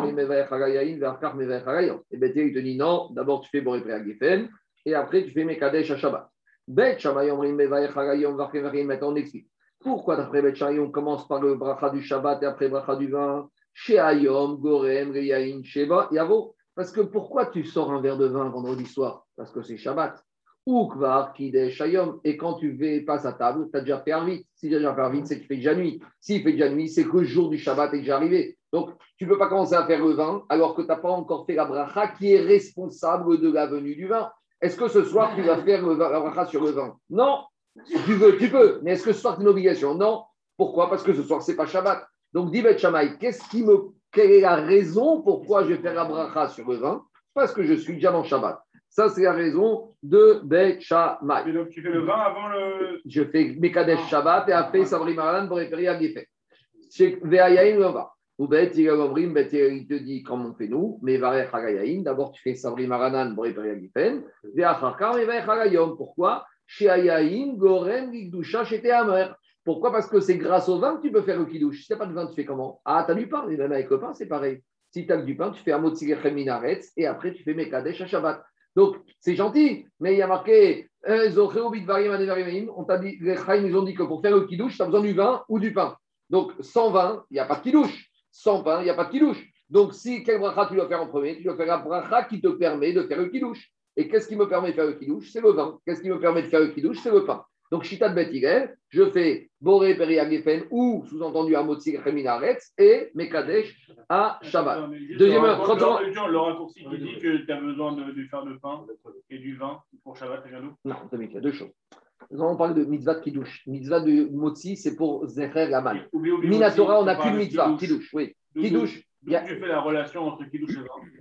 Béthil, il te dit non, d'abord tu fais Boré Priya Gefen, et après tu fais Mekadesh à Shabbat. Beth Shammai, maintenant on explique. Pourquoi d'après Beth Shammai, on commence par le bracha du Shabbat et après bracha du vin? Chez Ayom, Gorem, Riyain, Sheba, Yavo. Parce que pourquoi tu sors un verre de vin vendredi soir? Parce que c'est Shabbat. Ou Kvar, Kidesh, Ayom. Et quand tu passes à table, tu as déjà fait Arvit. Si tu as déjà fait Arvit, c'est qu'il fait déjà nuit. S'il fait déjà nuit, c'est que le jour du Shabbat est déjà arrivé. Donc, tu ne peux pas commencer à faire le vin alors que tu n'as pas encore fait la bracha qui est responsable de la venue du vin. Est-ce que ce soir, tu vas faire le vin, la bracha sur le vin? Non, Tu veux, tu peux. Mais est-ce que ce soir, c'est une obligation? Non. Pourquoi? Parce que ce soir, ce n'est pas Shabbat. Donc, dit Bet Shammai, qu'est-ce qui me... quelle est la raison pourquoi je vais faire la bracha sur le vin? Parce que je suis déjà en Shabbat. Ça, c'est la raison de Bet Shammai. Et donc, tu fais le vin avant le... Je fais Mekadesh ah. Shabbat et après, ah. Sabri Maran pour référer à Gifet. Chez Vehayaïn, le vin. Ou Bet Yagavrim, Bet il te dit, comme on fait nous, mais Varech Hagayaïn, d'abord, tu fais Sabri Maranan pour référer à Gifet. Veacharkar, mais Varech Hagayom. Pourquoi? Chez Hayaïn, Gorem, Gigdoucha, chez Tehamer. Pourquoi? Parce que c'est grâce au vin que tu peux faire le kidouche. Si tu n'as pas de vin, tu fais comment? Ah, tu as du pain, et même avec le pain, c'est pareil. Si tu as du pain, tu fais un mot de Sigechem Minaretz et après tu fais Mekadesh à Shabbat. Donc, c'est gentil, mais il y a marqué on t'a dit, les Chaim, ils ont dit que pour faire le kidouche, tu as besoin du vin ou du pain. Donc, sans vin, il n'y a pas de kidouche. Sans pain, il n'y a pas de kidouche. Donc, si quel bracha tu dois faire en premier? Tu dois faire la bracha qui te permet de faire le kidouche. Et qu'est-ce qui me permet de faire le kidouche? C'est le vin. Qu'est-ce qui me permet de faire le kidouche? C'est le pain. Donc, Shita de Bethigel, je fais Boré, Péri, Agefen ou sous-entendu Amotsi, Reminaretz et Mekadesh à Shabbat. Deuxième heure, le raccourci qui dit que tu as besoin de, de faire le pain et du vin pour Shabbat, c'est jaloux ? Non, il y a deux choses. On parle de mitzvah de kidouche. Mitzvah de Motsi, c'est pour Zecher Laman. Minatora, on n'a qu'une mitzvah, kidouche. Oui, kidouche. Donc, tu fais la relation entre kidouche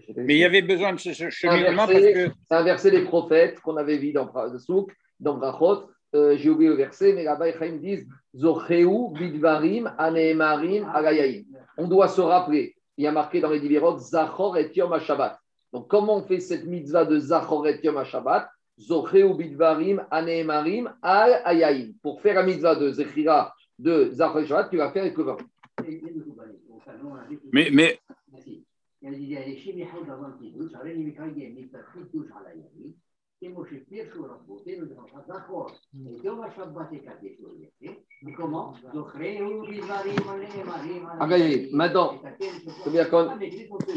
et vin. Mais il y avait besoin de ce cheminement parce que. C'est un verset des prophètes qu'on avait vu dans Souk, dans Brachot. Euh, j'ai oublié le verset, mais là-bas, les Chaim disent Zocheu bidvarim aneemarim agayayim. On doit se rappeler, il y a marqué dans les Divirot Zachor et Yom HaShabbat. Donc, comment on fait cette mitzvah de Zachor et Yom HaShabbat? Zocheu bidvarim aneemarim agayayim. Pour faire la mitzvah de Zechira de Zachor et Shabbat, tu vas faire avec le vin. Mais, mais. Maintenant,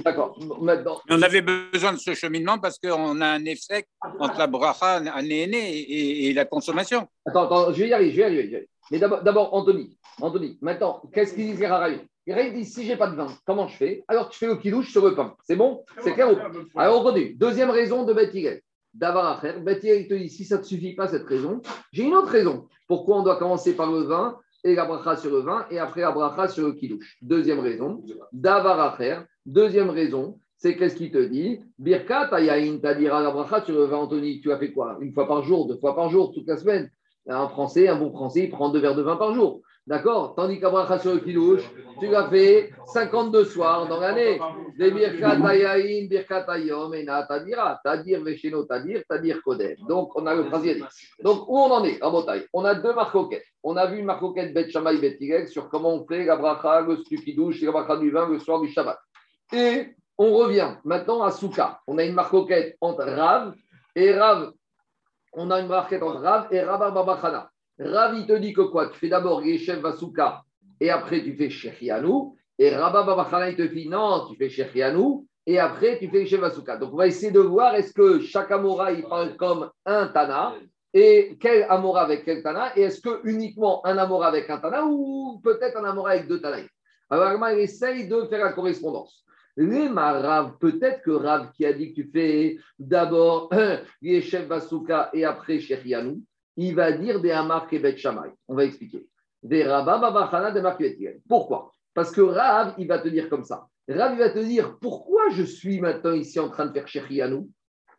d'accord. Maintenant, on avait besoin de ce cheminement parce qu'on a un effet entre la bracha, un aîné et, et la consommation. Attends, attends, je vais y arriver, je vais y arriver. Mais d'abord, d'abord, Anthony, Anthony. Maintenant, qu'est-ce qu'ils disent les Raravim? Les Raravim disent si j'ai pas de vin, comment je fais? Alors tu fais le kidouche sur le pain. C'est bon? C'est clair? Alors on continue. Deuxième raison de Beit Hillel. D'avoir à faire, Beth Hillel te dit si ça ne te suffit pas cette raison, j'ai une autre raison. Pourquoi on doit commencer par le vin et la bracha sur le vin et après la bracha sur le kidouche. Deuxième raison, d'avoir à faire. Deuxième raison, c'est qu'est-ce qu'il te dit? Birkat hayayin, t'as dira la bracha sur le vin, Anthony, tu as fait quoi? Une fois par jour, deux fois par jour, toute la semaine. Un Français, un bon Français, il prend deux verres de vin par jour. D'accord? Tandis qu'à bracha sur le kidouche, tu l'as fait cinquante-deux soirs dans l'année. Des birkat ayayin, birkat ayom, et na tadira, tadir vesheno tadir, tadir kodem. Donc, on a le troisième. Donc, où on en est, à Botaï? On a deux marcoquettes. On a vu une marcoquette Bet Shammai Bet Hillel sur comment on fait la bracha, le kidouche, la bracha du vin, le soir du Shabbat. Et on revient maintenant à Souka. On a une marcoquette entre Rav et Rav. On a une marquette entre Rav et Rav Bar Bar Rav, il te dit que quoi? Tu fais d'abord Yeshev Vasuka et après tu fais Shechianu. Et Rabba Babachana, il te dit non, tu fais Shechianu et après tu fais Yeshev Vasuka. Donc on va essayer de voir est-ce que chaque Amora il parle comme un Tana et quel Amora avec quel Tana et est-ce que uniquement un Amora avec un Tana ou peut-être un Amora avec deux Tanaï. Alors il essaye de faire la correspondance. Les Rav, peut-être que Rav qui a dit que tu fais d'abord Yeshev Vasuka et après Shechianu. Il va dire des Hamar et Bet Shammai. On va expliquer. Des Rabba Babachana des Hamar et Bet Hillel. Pourquoi? Parce que Rav, il va te dire comme ça. Rav, il va te dire pourquoi je suis maintenant ici en train de faire Shechianu?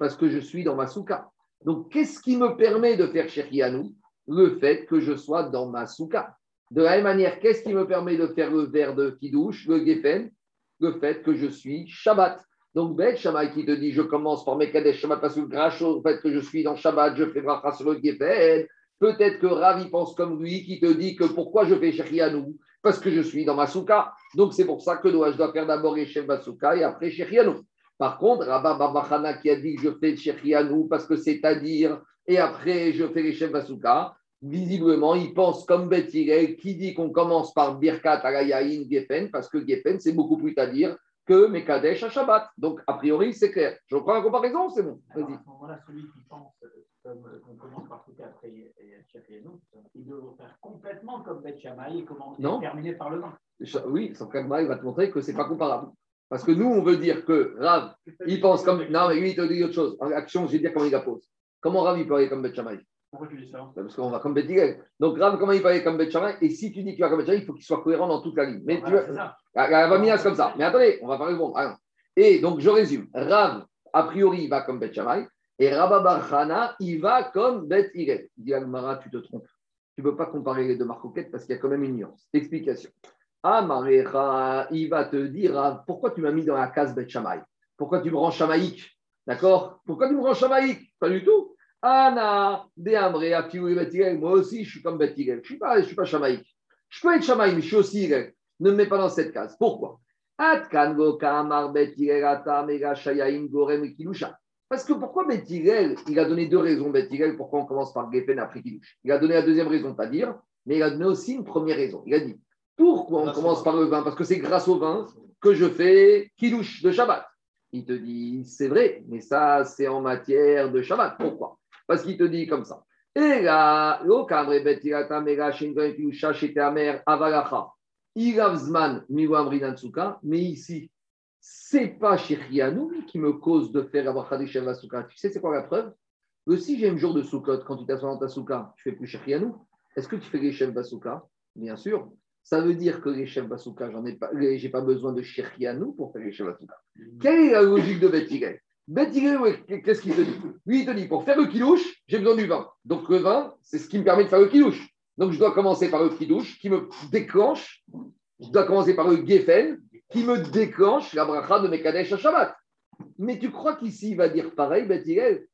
Parce que je suis dans ma souka. Donc, qu'est-ce qui me permet de faire Shechianu? Le fait que je sois dans ma souka. De la même manière, qu'est-ce qui me permet de faire le verre de Kidouche, le Geffen? Le fait que je suis Shabbat. Donc, Bet Shammai qui te dit je commence par Mekadesh Shabbat parce que grâce au fait que je suis dans Shabbat, je fais bracha sur le Geffen. Peut-être que Ravi pense comme lui qui te dit que pourquoi je fais Shechianu? Parce que je suis dans ma souka. Donc, c'est pour ça que je dois faire d'abord Yeshev Vasuka et après Shechianu. Par contre, Rabba Babachana qui a dit que je fais Shechianu parce que c'est-à-dire et après je fais Yeshev Vasuka, visiblement, il pense comme Bet Hillel qui dit qu'on commence par Birkat Agayayin Geffen parce que Geffen, c'est beaucoup plus à dire que Mekadesh à Shabbat. Donc, a priori, c'est clair. Je reprends la comparaison, c'est bon. Alors, à ce moment-là, celui qui pense euh, qu'on commence par tout après Shechianu, il doit faire complètement comme Bet Shammai et commencer à terminer par le vin. Oui, son Kagma, il va te montrer que ce n'est pas comparable. Parce que nous, on veut dire que Rav, il pense comme... Non, mais lui, il te dit autre chose. En action, je vais dire comment il la pose. Comment Rav, il peut aller comme Bet Shammai? Pourquoi tu dis ça? Parce qu'on va comme Beth Hillel. Donc, Rav, comment il parlait comme Beth Shammai? Et si tu dis que tu vas comme Beth Shammai, il faut qu'il soit cohérent dans toute la ligne. Mais ah, tu veux... La Vamina, c'est comme ça. Mais attendez, on va parler bon. Ah, et donc, je résume. Rav, a priori, il va comme Beth Shammai. Et Rabba Bar Hana, il va comme Beth Hillel. Il dit Almara, tu te trompes. Tu ne peux pas comparer les deux marcoquettes parce qu'il y a quand même une nuance. Explication. Amarecha, il va te dire pourquoi tu m'as mis dans la case Beth Shammai? Pourquoi tu me rends chamaïque? D'accord? Pourquoi tu me rends chamaïque? Pas du tout. Anna, de Amrea, Piou et Beth Hillel. Moi aussi, je suis comme Beth Hillel. Je ne suis pas chamaïque. Je peux être chamaïque, mais je suis aussi Hillel. Ne me mets pas dans cette case. Pourquoi? Parce que pourquoi Beth Hillel, il a donné deux raisons, Beth Hillel, pourquoi on commence par Geffen après Kiddush. Il a donné la deuxième raison, pas dire, mais il a donné aussi une première raison. Il a dit, pourquoi on grâce commence par le vin? Parce que c'est grâce au vin que je fais Kiddush de Shabbat. Il te dit, c'est vrai, mais ça, c'est en matière de Shabbat. Pourquoi? Parce qu'il te dit comme ça. Et là, mais ici, c'est pas Shechrianoui qui me cause de faire avoir Khadishem la Soukha. Tu sais, c'est quoi la preuve? Le sixième jour de Soukot, quand tu t'assois dans ta Soukha, tu fais plus Shechrianoui. Est-ce que tu fais les chefs Basoukha? Bien sûr. Ça veut dire que les chefs Basoukha, j'en ai pas, j'ai pas besoin de Shechrianoui pour faire les chefs Basoukha. Mmh. Quelle est la logique de Beth Hillel? Beth Hillel, qu'est-ce qu'il te dit? Lui, il te dit, pour faire le kilouche, j'ai besoin du vin. Donc le vin, c'est ce qui me permet de faire le kilouche. Donc je dois commencer par le kilouche qui me déclenche. Je dois commencer par le Geffen, qui me déclenche la bracha de Mekadesh à Shabbat. Mais tu crois qu'ici, il va dire pareil, Beth Hillel?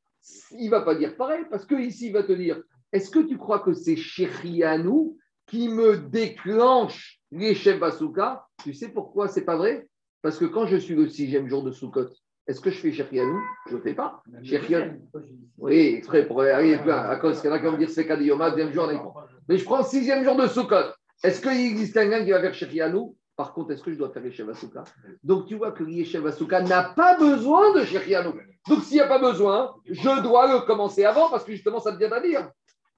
Il ne va pas dire pareil, parce qu'ici, il va te dire, est-ce que tu crois que c'est Shechrianou qui me déclenche les chefs Basouka? Tu sais pourquoi c'est pas vrai? Parce que quand je suis le sixième jour de Soukot, est-ce que je fais Shechrianou? Je ne fais pas. Shechrianou. Oui, exprès, pour arriver à cause qu'il y en a qui vont dire c'est Kadiyoma, deuxième jour, on est. Mais je prends le sixième jour de Soukot. Est-ce qu'il existe un gars qui va faire Shechrianou? Par contre, est-ce que je dois faire Yeshiv Asuka? Donc, tu vois que Yeshiv Asuka n'a pas besoin de Shechrianou. Donc, s'il n'y a pas besoin, je dois le commencer avant parce que justement, ça devient à dire.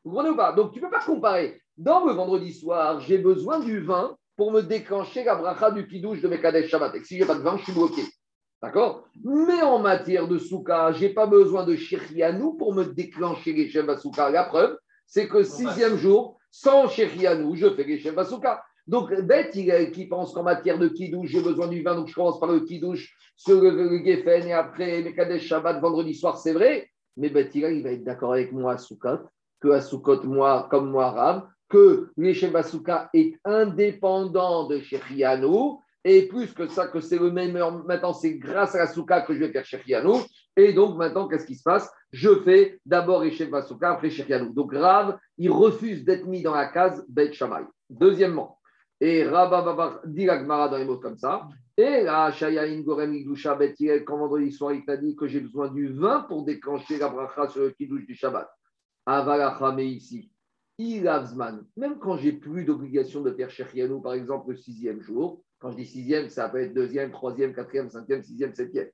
Vous comprenez ou pas? Donc, tu ne peux pas comparer. Dans le vendredi soir, j'ai besoin du vin pour me déclencher la bracha du Kiddush de Mekadesh Shabbat. Et si je n'ai pas de vin, je suis bloqué. D'accord? Mais en matière de Souka, je n'ai pas besoin de Shechrianou pour me déclencher Yeshiv Asuka. La preuve, c'est que sixième jour, sans Shechrianou, je fais Yeshiv Asuka. Donc, Beth Hillel qui pense qu'en matière de kidouche, j'ai besoin du vin, donc je commence par le kidouche, sur le, le Geffen, et après Mekadesh Shabbat, vendredi soir, c'est vrai. Mais Beth Hillel, il va être d'accord avec moi à Soukot, que à Soukot, moi, comme moi, Rav, que Yeshiv Asuka est indépendant de Shechrianou, et plus que ça, que c'est le même heure. Maintenant, c'est grâce à la Soukha que je vais faire Shechrianou. Et donc, maintenant, qu'est-ce qui se passe? Je fais d'abord Yeshiv Asuka, après Shechrianou. Donc, Rav, il refuse d'être mis dans la case Beth Shammai. Deuxièmement, et Rabba Babar dit la Gemara dans les mots comme ça. Et là, Shayaïn Gorem Igdusha Beth Hillel, quand vendredi soir, il t'a dit que j'ai besoin du vin pour déclencher la bracha sur le kidouche du Shabbat. Avalachame ici, Ilavzman, même quand j'ai plus d'obligation de faire Shechrianou, par exemple, le sixième jour, quand je dis sixième, ça peut être deuxième, troisième, quatrième, cinquième, sixième, septième.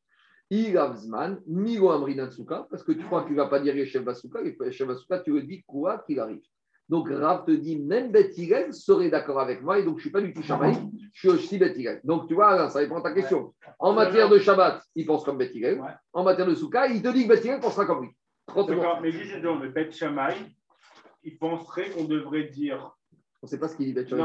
Ilavzman, Milo Amrinatsuka, parce que tu crois que tu ne vas pas dire Yeshiv Asuka, Yeshiv Asuka, tu le dis quoi qu'il arrive. Donc, Rav te dit, même Beth Hillel serait d'accord avec moi, et donc je ne suis pas du tout Shabbat, je suis aussi Beth Hillel. Donc, tu vois, Alain, ça répond à ta question. En matière de Shabbat, il pense comme Beth Hillel. Ouais. En matière de Soukha, il te dit que Beth Hillel pensera comme lui. D'accord, mais juste, le Beth Shammai, il penserait qu'on devrait dire. On ne sait pas ce qu'il dit Beth Shammai.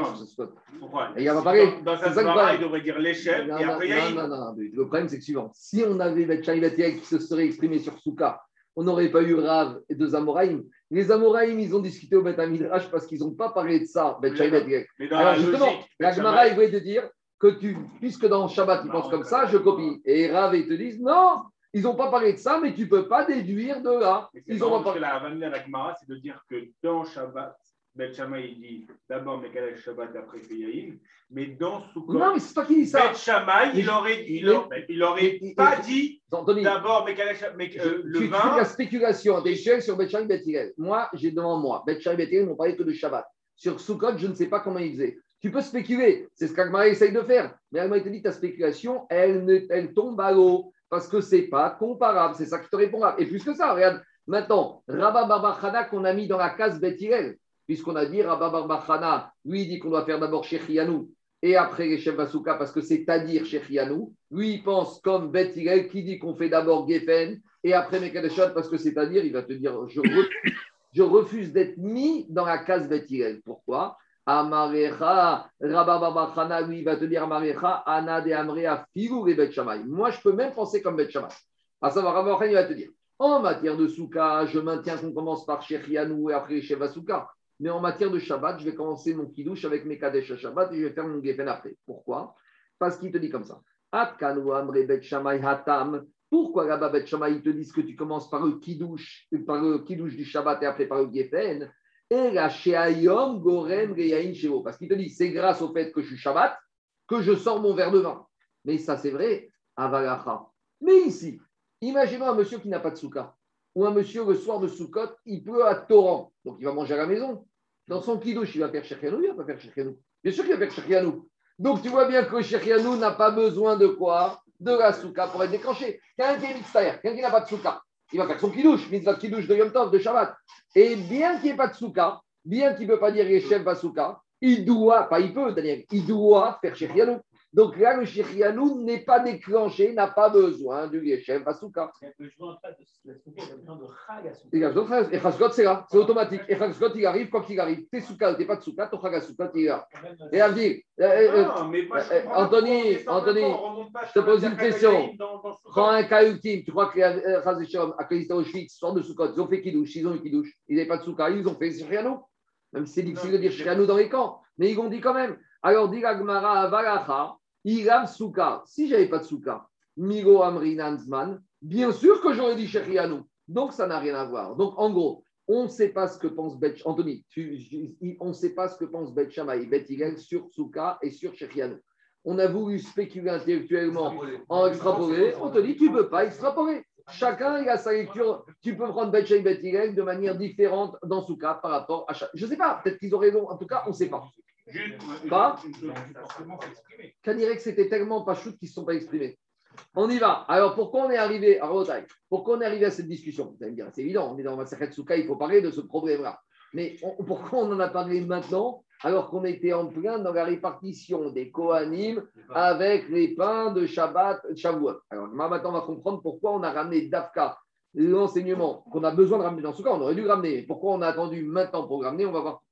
Pourquoi? Et il va parler. Dans sa Svara, il devrait dire l'échelle, et après il y a. Non, non, non, le problème, c'est le suivant. Si on avait Beth Shammai Beth Hillel qui se serait exprimé sur Soukha, on n'aurait pas eu Rav et deux Amoraïm. Les Amoraïm, ils ont discuté au Beth Midrash parce qu'ils n'ont pas parlé de ça, Beth Shammai Beth Hillel. Mais dans alors la justement, logique, la Gemara, il voulait te dire que tu, puisque dans Shabbat, ils bah, pensent comme ça, je copie. Et Rav, ils te disent non, ils n'ont pas parlé de ça, mais tu ne peux pas déduire de là. Mais ils ont pas parlé. La vanne de la Gemara, c'est de dire que dans Shabbat, Beth Shammai, il dit d'abord Mekadesh Shabbat, après Feyaïm, mais dans Soukot. Non, mais c'est toi qui dis ça. Beth Shammai, il n'aurait il pas dit d'abord Mekadesh Shabbat, euh, le tu, vin. Tu fais la spéculation à l'échelle sur Beth Shammai Beth Hillel. Moi, j'ai devant moi, Beth Shammai Beth Hillel n'ont parlé que de Shabbat. Sur Soukot, je ne sais pas comment ils faisaient. Tu peux spéculer, c'est ce qu'Agmara essaye de faire. Mais Agmara te dit ta spéculation, elle, ne, elle tombe à l'eau parce que ce n'est pas comparable. C'est ça qui te répond. Et plus que ça, regarde, maintenant, Rabba Bar Hana qu'on a mis dans la case Beth Hillel. Puisqu'on a dit, Rabba Bar Hana, lui, il dit qu'on doit faire d'abord Shechrianou et après Yeshiv Asuka, parce que c'est-à-dire Shechrianou. Lui, il pense comme Beth Hillel qui dit qu'on fait d'abord Geffen et après Mekadesh Shabbat, parce que c'est-à-dire, il va te dire, je, Je refuse d'être mis dans la case Beth Hillel. Pourquoi ? Amarecha, Rabba Baba Chana, lui, il va te dire Amarecha, Ana de Amrea, Figou et Beth Shammai. Moi, je peux même penser comme Beth Shammai. À savoir, Rabba Baba Chana, il va te dire en matière de souka, je maintiens qu'on commence par Shechianu et après Sheva Souka. Mais en matière de Shabbat, je vais commencer mon kidouche avec mes Kadesh à Shabbat et je vais faire mon Geffen après. Pourquoi ? Parce qu'il te dit comme ça. Atkanu Amre Beth Shammai Hatam. Pourquoi là-bas, Beth Shammai, ils te disent que tu commences par le kidouche, par le kidouche du Shabbat et après par le Geffen? Et la Sheayom Gorem Reyain Shevo. Parce qu'il te dit, c'est grâce au fait que je suis Shabbat que je sors mon verre de vin. Mais ça, c'est vrai, Avalacha. Mais ici, imaginons un monsieur qui n'a pas de soukha, ou un monsieur, le soir de Soukot, il pleut à torrent. Donc, il va manger à la maison. Dans son kidouche, il va faire Shechianu, il va pas faire Shechianu. Bien sûr qu'il va faire Shechianu. Donc, tu vois bien que Shechianu n'a pas besoin de quoi? De la soukha pour être déclenché. Quelqu'un qui est mixtaire, quelqu'un qui n'a pas de soukha, il va faire son kidouche, mitzvah kidouche de Yom Tov, de Shabbat. Et bien qu'il n'y ait pas de soukha, bien qu'il ne peut pas dire Yeshem Basouka, il doit, pas il peut, Daniel, il doit faire Shechianu. Donc là, le Shechianu n'est pas déclenché, n'a pas besoin du Yeshem Basouka. Il a besoin de Chazkot, c'est là, c'est automatique. Et Chazkot, il arrive quand il arrive. T'es soukha, t'es pas de soukha, ton Chazkot, il est là. Et à dire, Anthony, Anthony, je te pose une question. Prends un cas ultime. Tu crois que les Chazéchom, à Kalista Auschwitz, sort de Soukot, ils ont fait Kidouche, ils ont eu Kidouche, ils n'avaient pas de soukha, ils ont fait Shechianu. Même si c'est difficile de dire Shechianu dans les camps, mais ils l'ont dit quand même. Alors, dit la Gemara Avalacha, Iram Souka. Si j'avais pas de Souka, Migo Amrinansman, bien sûr que j'aurais dit Shechianu. Donc, ça n'a rien à voir. Donc, en gros, on ne sait pas ce que pense Beth Shammai. Anthony, tu, je, on ne sait pas ce que pense Beth Shammai et Beth Hillel sur Souka et sur Shechianu. On a voulu spéculer intellectuellement en extrapoler. On te dit, tu ne peux pas extrapoler. Chacun il a sa lecture. Tu peux prendre Beth Shammai et Beth Hillel de manière différente dans Souka par rapport à chaque. Je ne sais pas, peut-être qu'ils ont raison. En tout cas, on ne sait pas. Pas qu'à dire que c'était tellement pas choute qu'ils ne se sont pas exprimés. On y va. Alors pourquoi on est arrivé à Rotaï? Pourquoi on est arrivé à cette discussion? Vous allez me dire, c'est évident, on est dans la Masechet Souka, il faut parler de ce problème-là. Mais on, pourquoi on en a parlé maintenant alors qu'on était en plein dans la répartition des Kohanim avec les pains de Shabbat, Shavuot? Alors maintenant on va comprendre pourquoi on a ramené Dafka, l'enseignement qu'on a besoin de ramener dans Souka, on aurait dû le ramener. Pourquoi on a attendu maintenant pour le ramener? On va voir.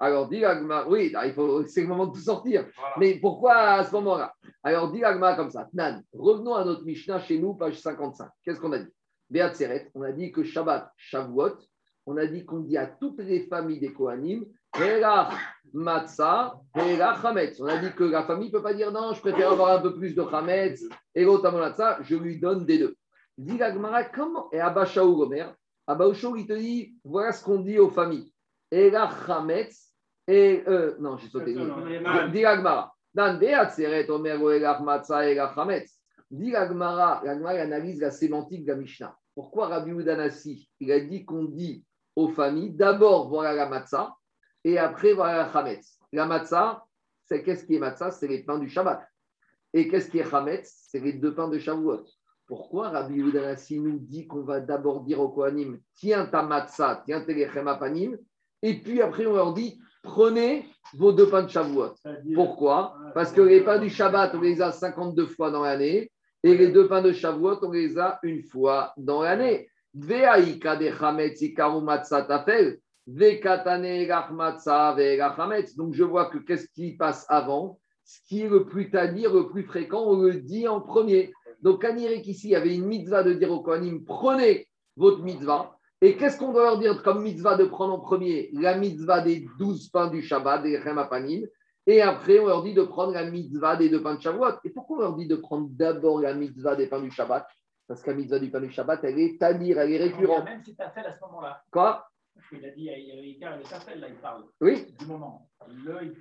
Alors, dit l'agma, oui, là, il faut, c'est le moment de tout sortir. Voilà. Mais pourquoi à ce moment-là? Alors, dit l'agma comme ça. Tnan, revenons à notre Mishnah chez nous, page cinquante-cinq. Qu'est-ce qu'on a dit? Béat Seret, on a dit que Shabbat, Shavuot, on a dit qu'on dit à toutes les familles des Kohanim, Helach Matzah, Helach Hametz. On a dit que la famille ne peut pas dire non, je préfère avoir un peu plus de Hametz, et l'autre Matzah, je lui donne des deux. Dit l'agma, comment? Et Abba Shaul Omer, Abba Shaul, il te dit, voilà ce qu'on dit aux familles. Helach Hametz. Et euh, non, j'ai sauté. Dis la Gemara. Dan Beat Seret Omer Oelach Matzah Elach Hametz. Dis la Gemara. La Gemara analyse la sémantique de la Mishnah. Pourquoi Rabbi Yehuda Hanassi, il a dit qu'on dit aux familles d'abord voilà la matzah et après voilà la hametz. La matzah, c'est qu'est-ce qui est matzah? C'est les pains du Shabbat. Et qu'est-ce qui est hametz? C'est les deux pains de Shavuot. Pourquoi Rabbi Yehuda Hanassi nous dit qu'on va d'abord dire aux Kohanim tiens ta matzah, tiens tes lechem hapanim, et puis après on leur dit prenez vos deux pains de Shavuot. Pourquoi? Parce que les pains du Shabbat, on les a cinquante-deux fois dans l'année, et les deux pains de Shavuot, on les a une fois dans l'année. Donc, je vois que qu'est-ce qui passe avant? Ce qui est le plus tani, le plus fréquent, on le dit en premier. Donc, Anirek ici, il y avait une mitzvah de dire au Kohanim, prenez votre mitzvah. Et qu'est-ce qu'on doit leur dire comme mitzvah de prendre en premier? La mitzvah des douze pains du Shabbat, des Remapanim. Et après, on leur dit de prendre la mitzvah des deux pains de Shavuot. Et pourquoi on leur dit de prendre d'abord la mitzvah des pains du Shabbat? Parce que la mitzvah du pain du Shabbat, elle est tanir, elle est récurrente. Même si tu as fait à ce moment-là. Quoi? Il a dit, il y a tafel, là, il parle. Oui. Du moment. Le, le,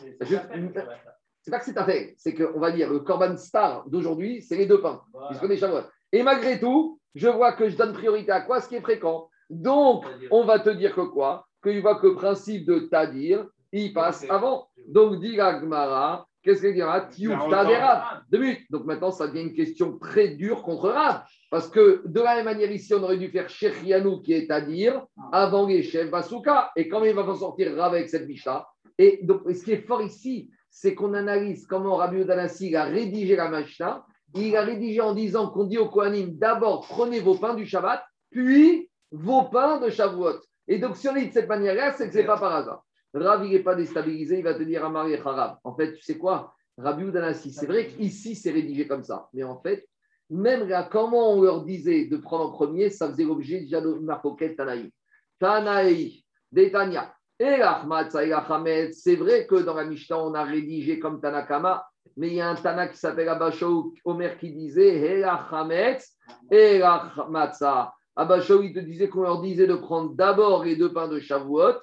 c'est, c'est Juste, tafel, ça ça. C'est pas que c'est tafel, c'est qu'on va dire, le Korban Star d'aujourd'hui, c'est les deux pains. Voilà. Puisqu'on est Shavuot. Et malgré tout, je vois que je donne priorité à quoi? Ce qui est fréquent. Donc, on va te dire que quoi? Qu'il voit que le principe de Tadir, il passe avant. Donc, dit la Gemara, qu'est-ce qu'il dira? Tioufta des Rav. Deux minutes. Donc, maintenant, ça devient une question très dure contre Rav. Parce que de la même manière, ici, on aurait dû faire Shechianu, qui est Tadir, avant Yeshem Basouka. Et quand il va sortir Rav avec cette Mishnah. Et donc, ce qui est fort ici, c'est qu'on analyse comment Rabbi Yehuda Hanassi a rédigé la Mishnah. Il a rédigé en disant qu'on dit aux Kohanim, d'abord, prenez vos pains du Shabbat, puis vos pains de Shavuot. Et donc, si on est de cette manière-là, c'est que ce n'est pas par hasard. Rav, il n'est pas déstabilisé, il va te dire Amar et Harab. En fait, tu sais quoi, Rabbi Yehuda Hanassi, c'est vrai qu'ici, c'est rédigé comme ça. Mais en fait, même là, comment on leur disait de prendre en premier, ça faisait l'objet déjà de Marcoquet Tanaï. Tanaï, Détania. Et l'Achmatsa et l'Achamed, c'est vrai que dans la Mishnah, on a rédigé comme Tanakama, mais il y a un Tana qui s'appelle Abashaou Omer qui disait et l'Achamed et l'Achmatsa. Abashaou, il te disait qu'on leur disait de prendre d'abord les deux pains de Shavuot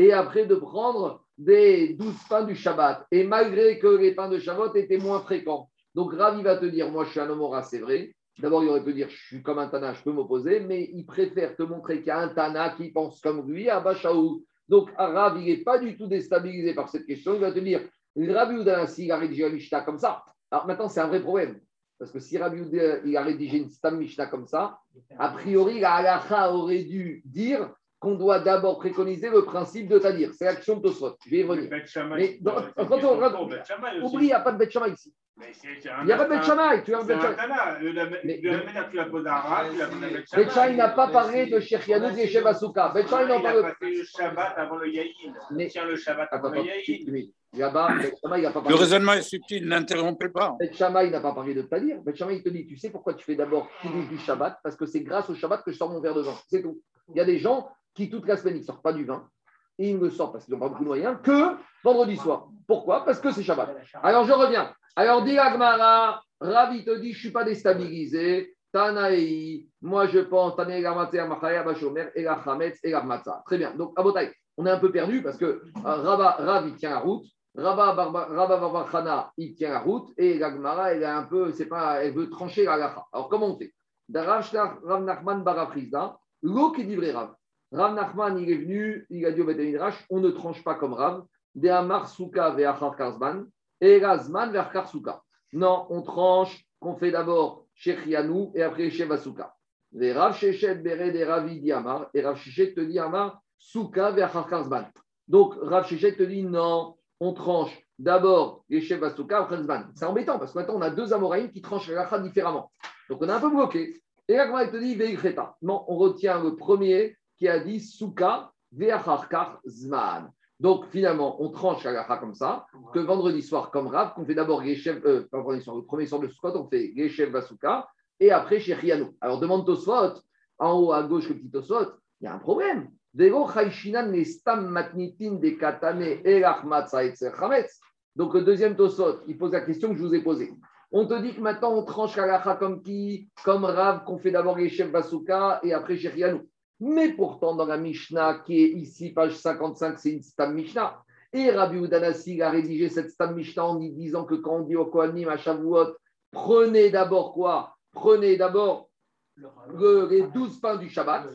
et après de prendre des douze pains du Shabbat. Et malgré que les pains de Shavuot étaient moins fréquents. Donc Rav, il va te dire, moi je suis un Omora, c'est vrai. D'abord, il aurait pu dire, je suis comme un Tana, je peux m'opposer, mais il préfère te montrer qu'il y a un Tana qui pense comme lui, Abashaou. Donc Rav, il n'est pas du tout déstabilisé par cette question. Il va te dire, Rabbi Yehuda Hanassi, il a rédigé un Mishnah comme ça. Alors maintenant, c'est un vrai problème. Parce que si Rabbi Yehuda il a rédigé une Stam Mishnah comme ça, a priori, la halacha aurait dû dire qu'on doit d'abord préconiser le principe de Tadir. C'est l'action de Tosfot. Je vais y revenir. Mais dans, euh, quand on regarde, oublie, il n'y a pas de Bet Shammai ici. Il n'y a pas de Bet Shammai. Tu as un Bet Shammai. Tu l'as posé à Bet Shammai n'a pas parlé de Shechianouz et Shevasuka. Bet Shammai n'a pas parlé de Shabbat avant le Yaïn. Tiens le Shabbat avant le Yaïn. Le raisonnement est subtil, n'interrompez pas. Bet Shammai n'a pas parlé de Tadir. Bet Shammai te dit, tu sais pourquoi tu fais d'abord du Shabbat? Parce que c'est grâce au Shabbat que je sors mon verre de vin. C'est tout. Il y a des gens qui toute la semaine ils ne sortent pas du vin et ils ne le sortent parce qu'ils n'ont pas beaucoup de moyens que vendredi soir. Pourquoi? Parce que c'est Shabbat. Alors je reviens. Alors dit Agmara, Ravi te dit je ne suis pas déstabilisé. Tanaï, moi je pense Tanaï Garmatzé Amachaya Bashomer et la Hametz et la Matza. Très bien. Donc Abotai, on est un peu perdu parce que Ravi tient la route, Rabba Barbachana il tient la route et Agmara elle est un peu, c'est pas, elle veut trancher la Gacha. Alors comment on fait? Darash Rav Nachman Baraprizda, l'eau qui dit vrai Rav. Rav Nachman, il est venu, il a dit au Beth Midrash, on ne tranche pas comme Rav. De Amar Souka vers Achar Karzman, et Razman vers Karsouka. Non, on tranche, qu'on fait d'abord Shechianou et après Shevasuka. Les Rav Shechet Beret et Ravi dit Amar, et Rav Shechet te dit Amar Souka vers Achar Karzman. Donc Rav Shechet te dit non, on tranche d'abord les Shevasuka ou Karzman. C'est embêtant parce que maintenant on a deux Amoraïm qui tranchent les Achar différemment. Donc on est un peu bloqué. Et là, comment il te dit Veigreta. Non, on retient le premier qui a dit Souka ve'acharkar zman. Donc finalement, on tranche la gacha comme ça, que vendredi soir, comme Rav, qu'on fait d'abord Geshem, euh, pas vendredi soir, le premier soir de Sukkot, on fait Geshem Vasuka, et après Shechianu. Alors demande Tosfot, en haut à gauche, le petit Tosfot, il y a un problème. Donc le deuxième Tosfot, il pose la question que je vous ai posée. On te dit que maintenant, on tranche la gacha comme qui, comme Rav, qu'on fait d'abord Geshem Vasuka, et après Shechianu. Mais pourtant, dans la Mishnah qui est ici, page cinquante-cinq, c'est une Stam Mishnah. Et Rabbi Yehuda Hanassi a rédigé cette Stam Mishnah en y disant que quand on dit au Kohanim, à Shavuot, prenez d'abord quoi? Prenez d'abord le, les douze pains du Shabbat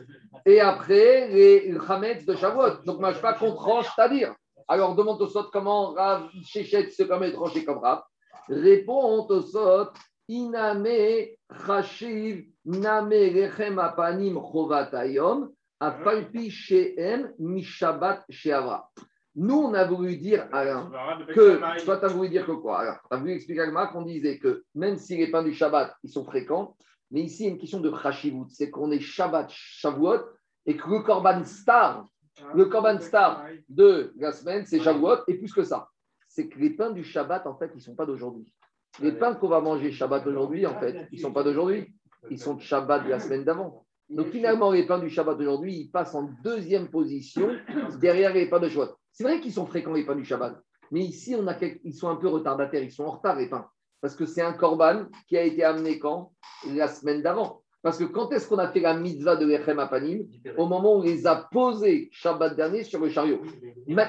et après les Hametz de Shavuot. Donc, moi, je ne sais pas qu'on tranche, c'est-à-dire. Alors, demande au Sot comment Rav Shechet se permet de trancher comme Rav. Réponds au Sot Iname Chashiv Name Rechem Apanim Chovatayom Afalpi Shehem Mishabat Sheavra. Nous, on a voulu dire, Alain, que. Toi, tu as voulu dire que quoi, Alain? Tu as voulu expliquer à Marc qu'on disait que même si les pains du Shabbat, ils sont fréquents, mais ici, il y a une question de Chashivut. C'est qu'on est Shabbat Shavuot et que le Korban Star, le Korban Star de la semaine, c'est Shavuot. Et plus que ça, c'est que les pains du Shabbat, en fait, ils ne sont pas d'aujourd'hui. Les pains qu'on va manger Shabbat aujourd'hui, en fait, ils ne sont pas d'aujourd'hui. Ils sont de Shabbat de la semaine d'avant. Donc finalement, les pains du Shabbat d'aujourd'hui, ils passent en deuxième position derrière les pains de Shavuot. C'est vrai qu'ils sont fréquents, les pains du Shabbat. Mais ici, on a quelques... ils sont un peu retardataires. Ils sont en retard, les pains. Parce que c'est un korban qui a été amené quand? La semaine d'avant. Parce que quand est-ce qu'on a fait la mitzvah de Lechem Apanim? Au moment où on les a posés Shabbat dernier sur le chariot. Ma...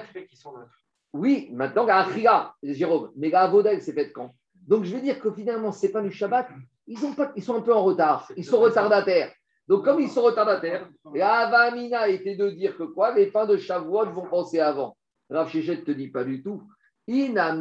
Oui, maintenant, la Achia, Jérôme. Mais la Avoda, elle s'est faite quand? Donc, je veux dire que finalement, ces pains du Shabbat, ils, ont pas, ils sont un peu en retard. Ils sont retardataires. Donc, comme ils sont retardataires, Avamina était de dire que quoi? Les pains de Shavuot vont penser avant. Rav Shechet ne te dit pas du tout. Même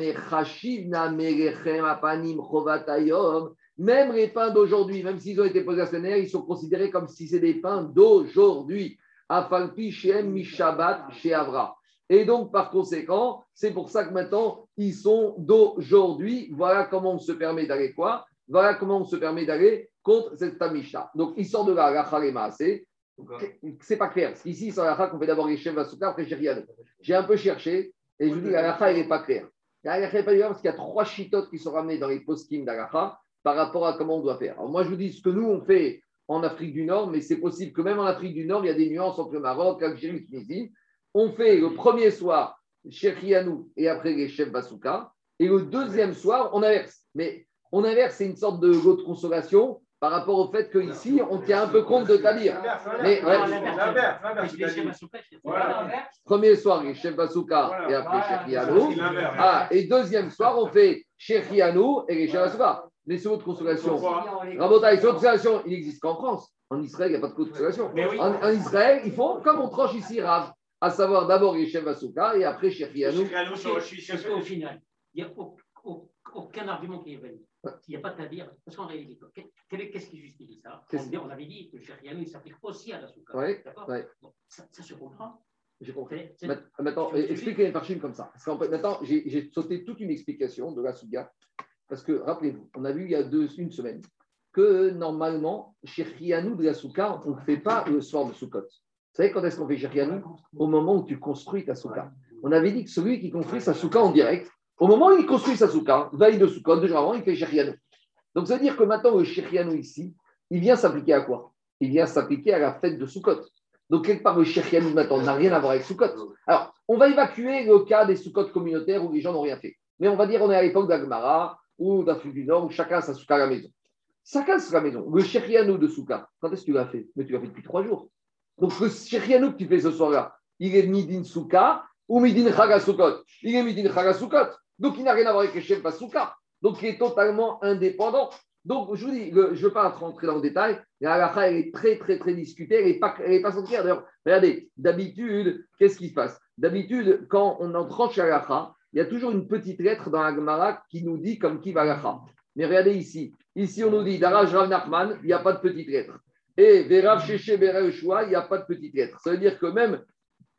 les pains d'aujourd'hui, même s'ils ont été posés à Sénère, ils sont considérés comme si c'est des pains d'aujourd'hui. Afalpi Shehem Mishabat Sheavra. Et donc, par conséquent, c'est pour ça que maintenant, ils sont d'aujourd'hui. Voilà comment on se permet d'aller quoi? Voilà comment on se permet d'aller contre cette Stam Mishnah. Donc, il sort de là, la Chaléma, c'est C'est pas clair. Parce qu'ici, sur la qu'on fait d'abord les chefs de la souka, après j'ai rien. J'ai un peu cherché et je vous dis que la elle n'est pas claire. La n'est pas claire parce qu'il y a trois chitotes qui sont ramenées dans les post-kim d'Alaha par rapport à comment on doit faire. Alors moi, je vous dis ce que nous, on fait en Afrique du Nord, mais c'est possible que même en Afrique du Nord, il y a des nuances entre le Maroc, l'Algérie, la Tunisie. On fait le premier soir Cheikhianou et après les chefs Basouka. Et le deuxième soir, on inverse. Mais on inverse, c'est une sorte de lot de consolation par rapport au fait qu'ici, on tient un peu compte de Tabir. Mais premier soir, les chefs Basouka et après Cheikhianou. Ah, et deuxième soir, on fait Cheikhianou et les chefs Basouka. Mais ce lot de consolation, Rabotaï, ce lot de consolation, il n'existe qu'en France. En Israël, il n'y a pas de lot de consolation. En Israël, ils font comme on tranche ici, Rav. À savoir d'abord Yeshem Vasouka et après Cheikhianou. Parce qu'au final, il n'y a aucun argument qui est valide. Il n'y a pas de tabir. Parce qu'en réalité, qu'est-ce qui justifie ça ? On avait dit que Cheikhianou, il s'applique aussi à la Souka. Oui, ça se comprend. J'ai compris. Maintenant, expliquez les parchines comme ça. Maintenant, j'ai sauté toute une explication de la Souka. Parce que, rappelez-vous, on a vu il y a deux, une semaine que normalement, Cheikhianou de la Souka, on ne fait pas le soir de Soukot. Vous savez quand est-ce qu'on fait Cheikhianou ? Au moment où tu construis ta souka. On avait dit que celui qui construit sa souka en direct, au moment où il construit sa souka, veille de souka, deux jours avant, il fait Cheikhianou. Donc ça veut dire que maintenant, le Cheikhianou ici, il vient s'appliquer à quoi ? Il vient s'appliquer à la fête de Soukot. Donc quelque part, le Cheikhianou maintenant n'a rien à voir avec Soukot. Alors, on va évacuer le cas des Soukot communautaires où les gens n'ont rien fait. Mais on va dire qu'on est à l'époque d'Agmara ou d'Afrique du Nord où chacun a sa souka à la maison. Chacun a sa maison. Le Cheikhianou de souka, quand est-ce que tu l'as fait ? Mais tu l'as fait depuis trois jours. Donc, le Cheikhianou que tu fais ce soir-là, il est Midin Souka ou Midin Chaga Soukot. Il est Midin Chaga Soukot. Donc, il n'a rien à voir avec les chefs Basouka. Donc, il est totalement indépendant. Donc, je vous dis, le, je ne veux pas rentrer dans le détail. La halakha, elle est très, très, très discutée. Elle n'est pas, pas sans clair. D'ailleurs, regardez, d'habitude, qu'est-ce qui se passe ? D'habitude, quand on entranche la halakha, il y a toujours une petite lettre dans la Gemara qui nous dit comme qui va la halakha. Mais regardez ici. Ici, on nous dit, Daraj Rav Nachman, il n'y a pas de petite lettre. Et Vérav Chéché Bérav Choua, il n'y a pas de petite lettre. Ça veut dire que même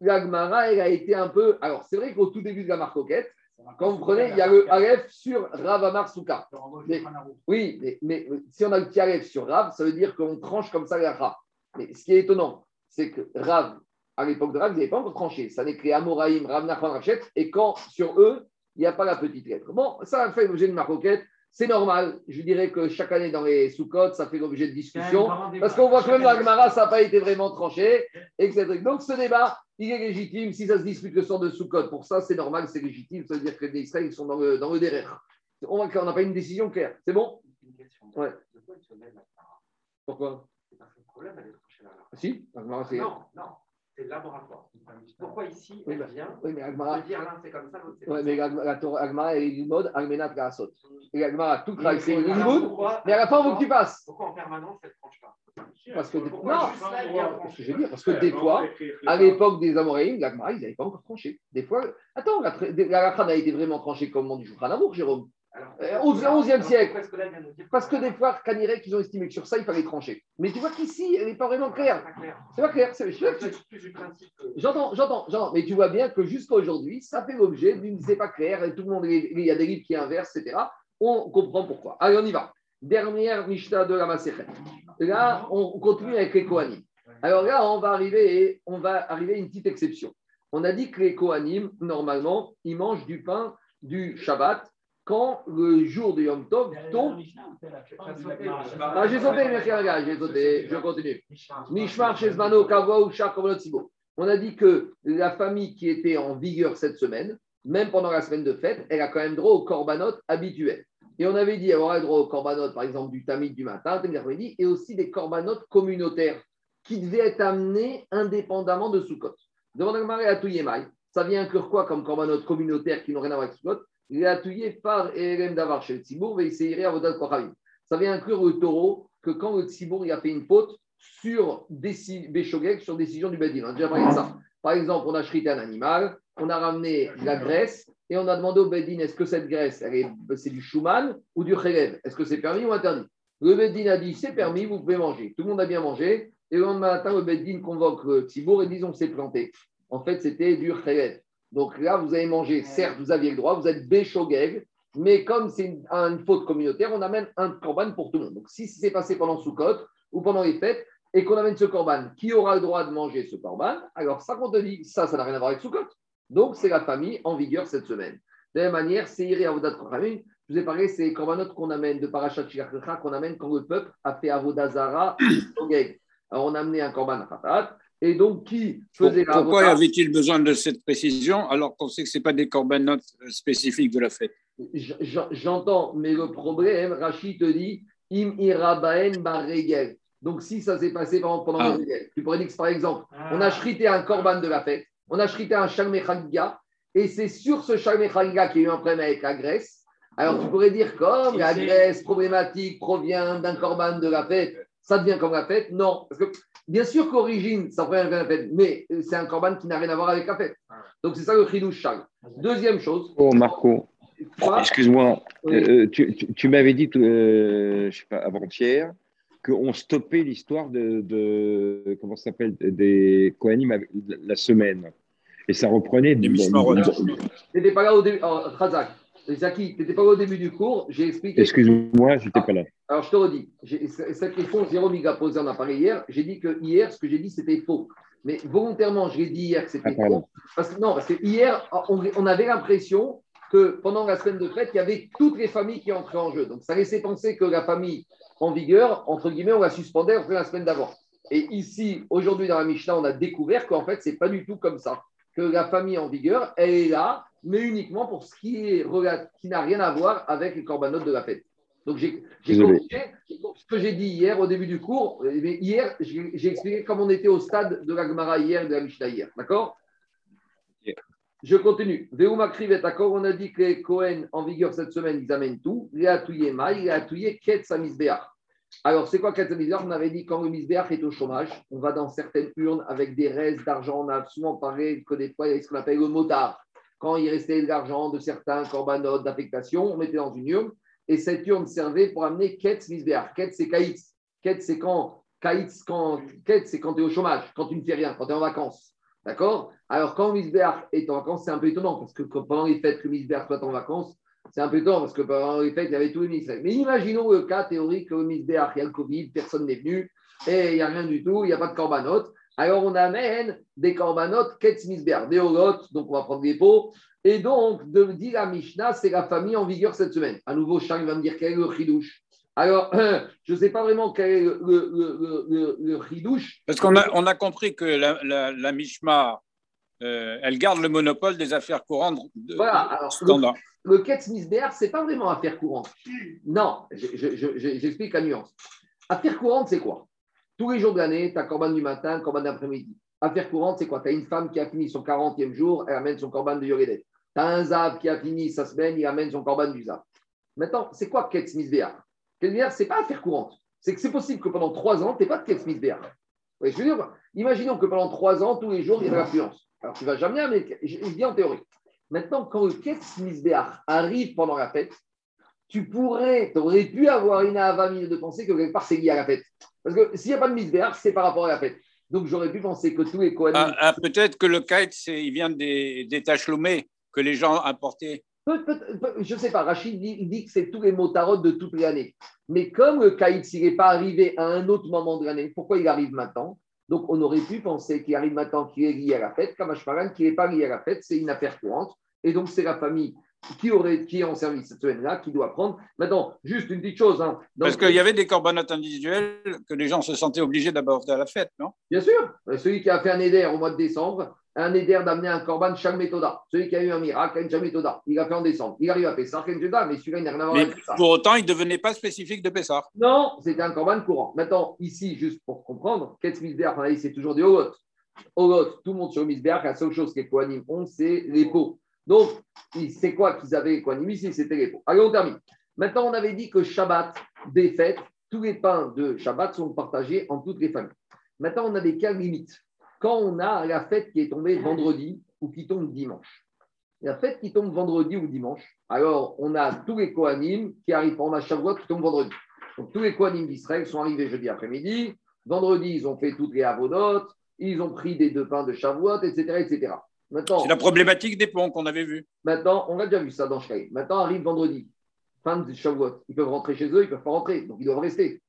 la Gemara, elle a été un peu. Alors, c'est vrai qu'au tout début de la marcoquette, quand vous prenez, il y a le Aleph sur Rav Amar Souka. Mais, oui, mais, mais si on a le petit Aleph sur Rav, ça veut dire qu'on tranche comme ça la Rav. Mais ce qui est étonnant, c'est que Rav, à l'époque de Rav, ils n'avaient pas encore tranché. Ça n'est que les Amoraïm, Rav Nachman, Rachet, et quand sur eux, il n'y a pas la petite lettre. Bon, ça a fait l'objet de marcoquette. C'est normal, je dirais que chaque année dans les Soukot, ça fait l'objet de discussion, parce qu'on voit que même la Gemara, ça n'a pas été vraiment tranché, et cetera. Donc ce débat, il est légitime, si ça se dispute le sort de Soukot, pour ça c'est normal, c'est légitime, ça veut dire que les Israéliens sont dans le, dans le derrière. On n'a pas une décision claire, c'est bon ? Ouais. Pourquoi ? C'est pas le problème, elle est tranchée là. Si, la Gemara, c'est... Non, non. C'est le laboratoire. Pourquoi ici, elle oui, bah, vient oui, mais Agmara, dire l'un, c'est comme ça, l'autre, c'est comme ça. Oui, mais Agmara, elle est du mode Almenat Gaasot. Et Agmara, tout craque, c'est une mode, mais à la fin, on veut que tu passes. Pourquoi en permanence, elle ne tranche pas ? Parce que, pourquoi non, je veux dire, parce que des fois, à l'époque des Amoréim, l'Agmara, ils n'avaient pas encore tranché. Des fois, attends, la Rachan a été vraiment tranchée comme on dit Shulchan Aruch, Jérôme. Au onzième siècle. Parce que des fois, Kanirek, ils ont estimé que sur ça, il fallait trancher. Mais tu vois qu'ici, elle n'est pas vraiment claire. C'est pas clair. C'est pas clair. J'entends, j'entends, j'entends. Mais tu vois bien que jusqu'à aujourd'hui, ça fait l'objet d'une c'est pas clair. Et tout le monde, il y a des livres qui inversent, et cetera. On comprend pourquoi. Allez, on y va. Dernière Mishnah de la Maserhet. Là, on continue avec les Kohanim. Alors là, on va arriver, on va arriver à une petite exception. On a dit que les Kohanim, normalement, ils mangent du pain du Shabbat. Quand le jour de Yom Tov tombe. Ah, j'ai sauté, merci, regarde, j'ai sauté, je continue. Mishmar Shezmano, Kavua, Ushar, Kovelot, Sibo. On a dit que la famille qui était en vigueur cette semaine, même pendant la semaine de fête, elle a quand même droit aux korbanot habituels. Et on avait dit, elle aura droit aux korbanot, par exemple, du tamid du matin, tamid de l'après-midi, et aussi des korbanot communautaires qui devaient être amenés indépendamment de Soukot. Devant la marée à Touyemaï, ça vient inclure quoi comme korbanot communautaires qui n'ont rien à voir avec Soukot? Il est attué par Elem Davar chez le Tzibour, et il s'est iré à Vodat Kochavim. Ça vient inclure le taureau que quand le Tzibour il a fait une faute sur Béchogek, sur décision du Bédin. On a déjà parlé de ça. Par exemple, on a chrité un animal, on a ramené de la graisse et on a demandé au Bédin est-ce que cette graisse, elle est, c'est du Chouman ou du Khelev ? Est-ce que c'est permis ou interdit ? Le Bédin a dit c'est permis, vous pouvez manger. Tout le monde a bien mangé et le lendemain matin, le Bédin convoque le Tzibour et dit on s'est planté. En fait, c'était du Khelev. Donc là, vous avez mangé, certes, vous aviez le droit, vous êtes béchogeg, mais comme c'est une, une faute communautaire, on amène un korban pour tout le monde. Donc si c'est passé pendant Soukot ou pendant les fêtes, et qu'on amène ce corban, qui aura le droit de manger ce corban? Alors ça qu'on te dit, ça, ça n'a rien à voir avec Soukot. Donc c'est la famille en vigueur cette semaine. De la même manière, c'est Iré Avodat Kochamim. Je vous ai parlé, c'est les corbanotes qu'on amène de Parashat Shilach qu'on amène quand le peuple a fait Avodah Zara. Alors on a amené un corban Khatat. Et donc, qui faisait Pour, la Pourquoi Avodah... avait-il besoin de cette précision alors qu'on sait que ce n'est pas des corbanotes spécifiques de la fête? J'entends, mais le problème, Rachid te dit Im Irabaen Barregel. Donc, si ça s'est passé pendant, pendant ah. le tu pourrais dire que, par exemple, on a chrité un corban de la fête, on a chrité un Shalmei Chagiga, et c'est sur ce Shalmei Chagiga qu'il y a eu un problème avec la Grèce. Alors, tu pourrais dire comme la Grèce problématique provient d'un corban de la fête, ça devient comme la fête. Non, parce que bien sûr qu'origine, ça provient de la fête, mais c'est un corban qui n'a rien à voir avec la fête. Donc, c'est ça le Chidouche Chag. Deuxième chose. Oh, Marco. Quoi? Excuse-moi, oui. euh, tu, tu, tu m'avais dit, euh, je sais pas, avant-hier, qu'on stoppait l'histoire de, de comment ça s'appelle, des Kohanim la semaine. Et ça reprenait des Mishmarot. T'étais pas là au début, oh, Khazak, Zaki, t'étais pas là au début du cours, j'ai expliqué. Excuse-moi, j'étais ah, pas là. Alors je te redis, j'ai, cette question, Jérôme il a posé en appareil hier, j'ai dit que hier, ce que j'ai dit, c'était faux. Mais volontairement, je l'ai dit hier que c'était ah, faux. Parce que, non, parce que hier, on, on avait l'impression que pendant la semaine de fête, il y avait toutes les familles qui entraient en jeu. Donc, ça laissait penser que la famille en vigueur, entre guillemets, on la suspendait entre la semaine d'avant. Et ici, aujourd'hui, dans la Mishnah, on a découvert qu'en fait, ce n'est pas du tout comme ça. Que la famille en vigueur, elle est là, mais uniquement pour ce qui, est, qui n'a rien à voir avec les corbanotes de la fête. Donc, j'ai, j'ai corrigé ce que j'ai dit hier au début du cours. Mais hier, j'ai, j'ai expliqué comme on était au stade de la Gemara hier et de la Mishnah hier. D'accord ? Je continue. On a dit que les Cohen en vigueur cette semaine, ils amènent tout. Les atouillés maï, les atouillés ketz à misbéach. Alors, c'est quoi ketz à misbéach ? On avait dit quand le misbéach est au chômage, on va dans certaines urnes avec des restes d'argent. On a souvent parlé que des fois, il y a ce qu'on appelle le motard. Quand il restait de l'argent de certains corbanotes d'affectation, on mettait dans une urne et cette urne servait pour amener ketz misbéach. Ketz, c'est kaïtz. Ketz, c'est quand kaïtz, quand ketz, c'est quand tu es au chômage, quand tu ne fais rien, quand tu es en vacances. D'accord ? Alors, quand Misbeach est en vacances, c'est un peu étonnant, parce que pendant les fêtes que Misbeach soit en vacances, c'est un peu étonnant, parce que pendant les fêtes, il y avait tous les ministères. Mais imaginons le cas théorique que Misbeach, il y a le Covid, personne n'est venu, et il n'y a rien du tout, il n'y a pas de corbanotes. Alors, on amène des corbanotes, Ketz Misbeach, des holotes, donc on va prendre des pots. Et donc, de dire à Mishnah, c'est la famille en vigueur cette semaine. À nouveau, Charles va me dire quel est le chidouche. Alors, je ne sais pas vraiment quel est le, le, le, le, le ridouche. Parce qu'on a, on a compris que la, la, la Mishma, euh, elle garde le monopole des affaires courantes. De, voilà, alors standard. Le, le Ketz Misbéach, ce n'est pas vraiment affaire courante. Non, je, je, je, je, j'explique la nuance. Affaire courante, c'est quoi? Tous les jours de l'année, tu as corban du matin, corban d'après-midi. Affaire courante, c'est quoi? Tu as une femme qui a fini son quarantième jour, elle amène son corban de Yoredet. Tu as un Zab qui a fini sa semaine, il amène son corban du Zab. Maintenant, c'est quoi Ketz Misbéach? Ce n'est pas affaire courante. C'est que c'est possible que pendant trois ans, tu n'aies pas de Ketz Misbéach. Oui, je veux dire, imaginons que pendant trois ans, tous les jours, il y a de l'affluence. Alors, tu ne vas jamais amener. Je dis en théorie. Maintenant, quand le Ketz Misbéach arrive pendant la fête, tu pourrais, tu aurais pu avoir une avamine de penser que quelque part, c'est lié à la fête. Parce que s'il n'y a pas de Misbéach, c'est par rapport à la fête. Donc, j'aurais pu penser que tous les Kohanim. Ah, ah, peut-être que le Ketz, il vient des, des Tachlomé que les gens apportaient. Peut, peut, peut, je ne sais pas, Rachid dit, il dit que c'est tous les motarotes de toute l'année. Mais comme le Kaïtz, il n'est pas arrivé à un autre moment de l'année, pourquoi il arrive maintenant? Donc, on aurait pu penser qu'il arrive maintenant qu'il est lié à la fête, comme Ashmaran, qu'il n'est pas lié à la fête, c'est une affaire courante. Et donc, c'est la famille qui, aurait, qui est en service cette semaine-là qui doit prendre. Maintenant, juste une petite chose. Hein. Donc, Parce qu'il y avait des corbanotes individuelles que les gens se sentaient obligés d'aborder à la fête, non? Bien sûr. Celui qui a fait un éder au mois de décembre, un éder d'amener un corban Shalmei Toda. Celui qui a eu un miracle, un Shalmei Toda. Il a fait en décembre. Il arrive à Pessah, un Toda, mais celui-là, il n'a rien à voir avec Pessah. Pour autant, il ne devenait pas spécifique de Pessah. Non, c'était un corban courant. Maintenant, ici, juste pour comprendre, Ketz Misbéach, c'est toujours des Olot. Olot, tout le monde sur Misbéach, la seule chose que les Kohanim ont, c'est les pots. Donc, c'est quoi qu'ils avaient les Kohanim ici? C'était les pots. Allez, on termine. Maintenant, on avait dit que Shabbat, des fêtes, tous les pains de Shabbat sont partagés en toutes les familles. Maintenant, on a des cas limites. Quand on a la fête qui est tombée vendredi ou qui tombe dimanche. La fête qui tombe vendredi ou dimanche, alors on a tous les Kohanim qui arrivent, on a Shavuot qui tombe vendredi. Donc tous les Kohanim d'Israël sont arrivés jeudi après-midi. Vendredi, ils ont fait toutes les Avodot, ils ont pris des deux pains de Shavuot, et cetera et cetera. Maintenant, c'est la problématique des ponts qu'on avait vue. Maintenant, on a déjà vu ça dans Shkaï. Maintenant, arrive vendredi, fin de Shavuot. Ils peuvent rentrer chez eux, ils ne peuvent pas rentrer, donc ils doivent rester.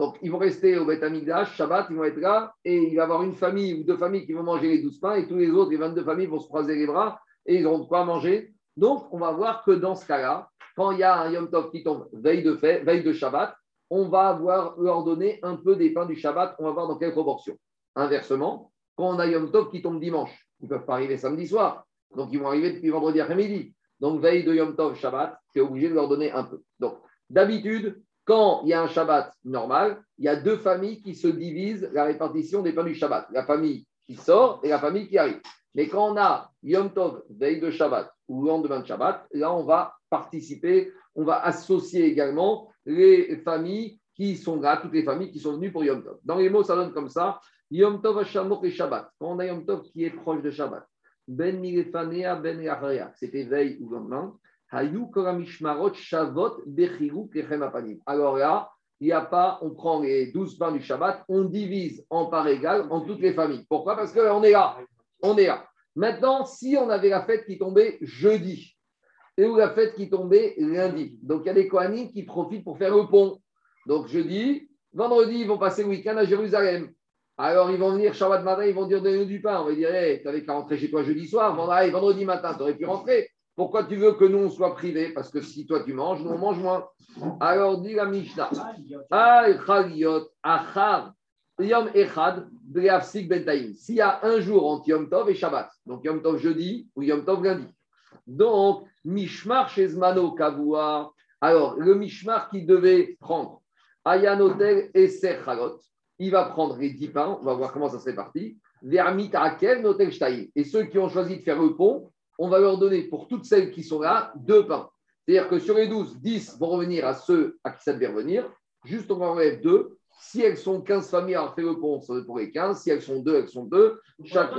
Donc, ils vont rester au Beth Amikdash, Shabbat, ils vont être là, et il va y avoir une famille ou deux familles qui vont manger les douze pains, et tous les autres, les vingt-deux familles, vont se croiser les bras, et ils n'auront pas à manger. Donc, on va voir que dans ce cas-là, quand il y a un Yom Tov qui tombe veille de, fête, veille de Shabbat, on va avoir leur donner un peu des pains du Shabbat, on va voir dans quelle proportion. Inversement, quand on a Yom Tov qui tombe dimanche, ils ne peuvent pas arriver samedi soir, donc ils vont arriver depuis vendredi après-midi. Donc, veille de Yom Tov, Shabbat, tu es obligé de leur donner un peu. Donc, d'habitude, quand il y a un Shabbat normal, il y a deux familles qui se divisent la répartition des pains du Shabbat. La famille qui sort et la famille qui arrive. Mais quand on a Yom Tov, veille de Shabbat ou lendemain de Shabbat, là, on va participer, on va associer également les familles qui sont là, toutes les familles qui sont venues pour Yom Tov. Dans les mots, ça donne comme ça. Yom Tov, Hashamok et Shabbat. Quand on a Yom Tov qui est proche de Shabbat. Ben Mirefanea, Ben Yahaya, c'était veille ou lendemain. Alors là, il n'y a pas, on prend les douze pains du Shabbat, on divise en parts égales en toutes les familles. Pourquoi ? Parce qu'on est là, on est là. Maintenant, si on avait la fête qui tombait jeudi, et ou la fête qui tombait lundi, donc il y a des Kohanim qui profitent pour faire le pont. Donc jeudi, vendredi, ils vont passer le week-end à Jérusalem. Alors, ils vont venir Shabbat matin, ils vont dire donne-nous du pain. On va dire, hey, tu n'avais qu'à rentrer chez toi jeudi soir, vendredi, vendredi matin, tu aurais pu rentrer. Pourquoi tu veux que nous, on soit privés ? Parce que si toi, tu manges, nous, on mange moins. Alors, dit la Mishnah. S'il y a un jour entre Yom Tov et Shabbat, donc Yom Tov jeudi ou Yom Tov lundi. Donc, Mishmar chez Zmano Kavua. Alors, le Mishmar qui devait prendre Ayanotel et Serchalot, il va prendre les dix pains, on va voir comment ça se répartit. Et ceux qui ont choisi de faire le pont, on va leur donner pour toutes celles qui sont là, deux pains. C'est-à-dire que sur les douze, dix vont revenir à ceux à qui ça devait revenir. Juste, on enlève deux. Si elles sont quinze familles, alors fait le pont, ça pour les quinze. Si elles sont deux, elles sont deux. Chaque...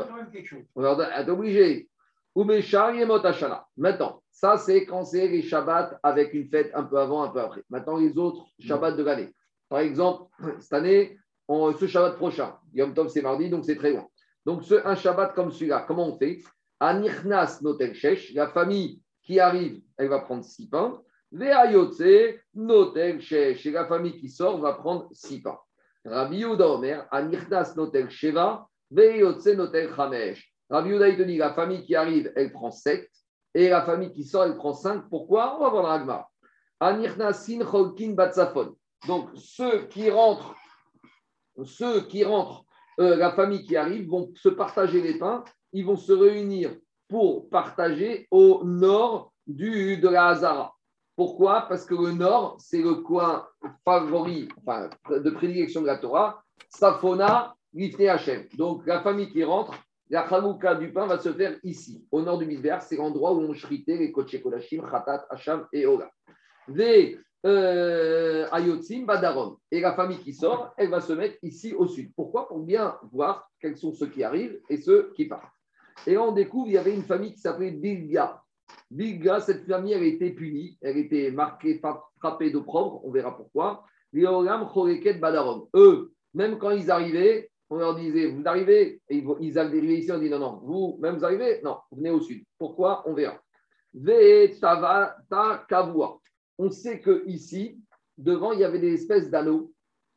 On leur donne, à t'obliger. Maintenant, ça c'est quand c'est les Shabbats avec une fête un peu avant, un peu après. Maintenant, les autres Shabbats de l'année. Par exemple, cette année, on, ce Shabbat prochain. Yom Tov, c'est mardi, donc c'est très loin. Donc, ce, un Shabbat comme celui-là, comment on fait ? Anirnas notel shesh, la famille qui arrive, elle va prendre six pains. Ve'ayotse notel shesh, et la famille qui sort va prendre six pains. Rabbi Yehuda Omer, anirnas notel sheva, ve'ayotse notel chamesh. Rabbi Yehuda, il te dit, la famille qui arrive, elle prend sept, et la famille qui sort, elle prend cinq. Pourquoi ? On va voir la Hagmara. Anirnas sin cholkin batzafon. Donc, ceux qui rentrent, ceux qui rentrent, euh, la famille qui arrive, vont se partager les pains. Ils vont se réunir pour partager au nord du, de la Hazara. Pourquoi ? Parce que le nord, c'est le coin favori, enfin, de prédilection de la Torah, Safona, Lifnei Hachem. Donc, la famille qui rentre, la Chalouka du pain va se faire ici, au nord du Midbar. C'est l'endroit où on chritait les Kotché Kodashim, Khatat, Hacham et Ola. Des euh, Ayotzim, Badarom. Et la famille qui sort, elle va se mettre ici au sud. Pourquoi ? Pour bien voir quels sont ceux qui arrivent et ceux qui partent. Et là, on découvre qu'il y avait une famille qui s'appelait Bilga. Bilga, cette famille, elle était punie, elle était marquée, frappée d'opprobre, on verra pourquoi. Eux, même quand ils arrivaient, on leur disait, vous arrivez ? Et ils arrivaient ici, on dit, non, non, vous, même vous arrivez ? Non, vous venez au sud. Pourquoi ? On verra. On sait qu'ici, devant, il y avait des espèces d'anneaux.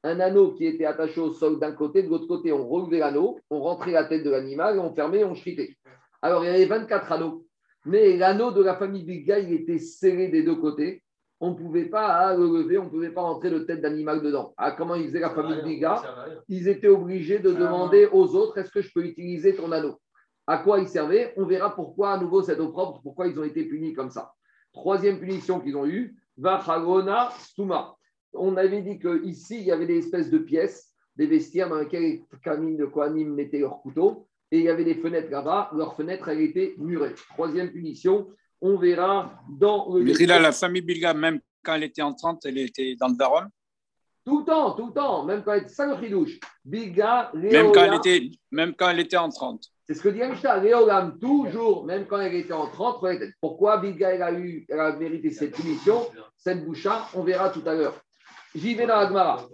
Un anneau qui était attaché au sol d'un côté, de l'autre côté, on relevait l'anneau, on rentrait la tête de l'animal, on fermait, on chritait. Alors, il y avait vingt-quatre anneaux. Mais l'anneau de la famille Bilga, il était serré des deux côtés. On ne pouvait pas le lever, on ne pouvait pas rentrer le tête d'animal dedans. Ah, comment ils faisaient la famille Bilga ? Ils étaient obligés de demander aux autres, est-ce que je peux utiliser ton anneau ? À quoi ils servaient ? On verra pourquoi, à nouveau, cette opprobre, pourquoi ils ont été punis comme ça. Troisième punition qu'ils ont eue, Vachagona Stuma. On avait dit qu'ici, il y avait des espèces de pièces, des vestiaires dans lesquelles les Kohanim de Kohanim mettaient leurs couteaux. Et il y avait des fenêtres là-bas. Leurs fenêtres, elles étaient murées. Troisième punition, on verra dans le... Mais là, la famille Bilga, même quand elle était entrante, elle était dans le Daron. Tout le temps, tout le temps. Même quand elle était... Ça, le chidouche. Bilga, Léolam... Même quand elle était, même quand elle était entrante. C'est ce que dit Amishta. Léolam, toujours, même quand elle était entrante. Pourquoi Bilga, elle a, eu, elle a mérité cette punition, cette boucha, on verra tout à l'heure. J'y vais dans la Gemara.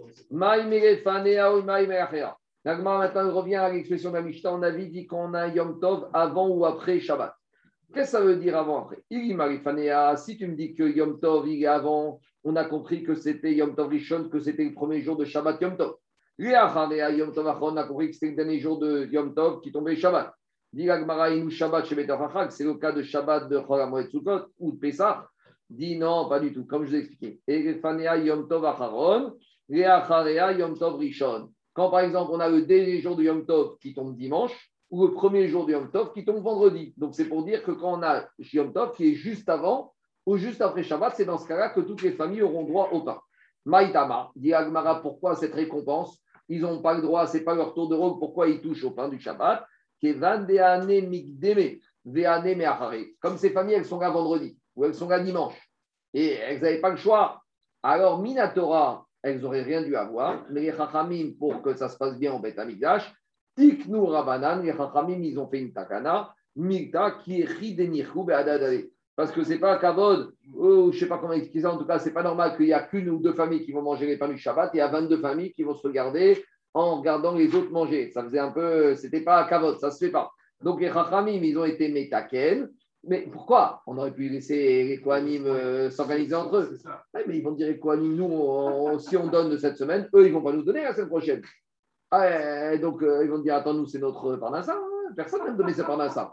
La Gemara maintenant revient à l'expression de la Mishnah. On avait dit qu'on a un Yom Tov avant ou après Shabbat. Qu'est-ce que ça veut dire avant après ? Si tu me dis que Yom Tov il est avant, on a compris que c'était Yom Tov Rishon, que c'était le premier jour de Shabbat Yom Tov. Lui, Achanea Yom Tov Achon, on a compris que c'était le dernier jour de Yom Tov qui tombait Shabbat. Dit Agmara Inu Shabbat chez Betachachak, c'est le cas de Shabbat de Chol HaMoed Sukkot ou de Pessah. Dit non, pas du tout, comme je vous ai expliqué. Et Achanea Yom Tov Acharon, et Achanea Yom Tov Rishon. Quand par exemple on a le dernier jour de Yom Tov qui tombe dimanche, ou le premier jour de Yom Tov qui tombe vendredi. Donc c'est pour dire que quand on a Yom Tov qui est juste avant ou juste après Shabbat, c'est dans ce cas-là que toutes les familles auront droit au pain. Maïtama, dit Agmara, pourquoi cette récompense? Ils n'ont pas le droit, ce n'est pas leur tour de rôle, pourquoi ils touchent au pain du Shabbat? Comme ces familles, elles sont là vendredi ou elles sont là dimanche et elles n'avaient pas le choix. Alors, Minatora, elles n'auraient rien dû avoir, mais les Chachamim, pour que ça se passe bien en Beth Amikdash, Tiknu Rabanan, les Chachamim, ils ont fait une takana, Mikta, qui est Ridenichou, parce que c'est pas Kavod, ou je sais pas comment expliquer ça, en tout cas, c'est pas normal qu'il y a qu'une ou deux familles qui vont manger les pains du Shabbat et il y a vingt-deux familles qui vont se regarder en regardant les autres manger. Ça faisait un peu, c'était pas Kavod, ça se fait pas. Donc les Chachamim, ils ont été Metaken. Mais pourquoi? On aurait pu laisser les Kohanim euh, s'organiser entre eux. Ouais, mais ils vont dire les Kohanim, nous, on, on, si on donne cette semaine, eux, ils vont pas nous donner la semaine prochaine. Ah, donc euh, ils vont dire, attends, nous, c'est notre parnassa. Hein, personne n'a donné sa parnassa.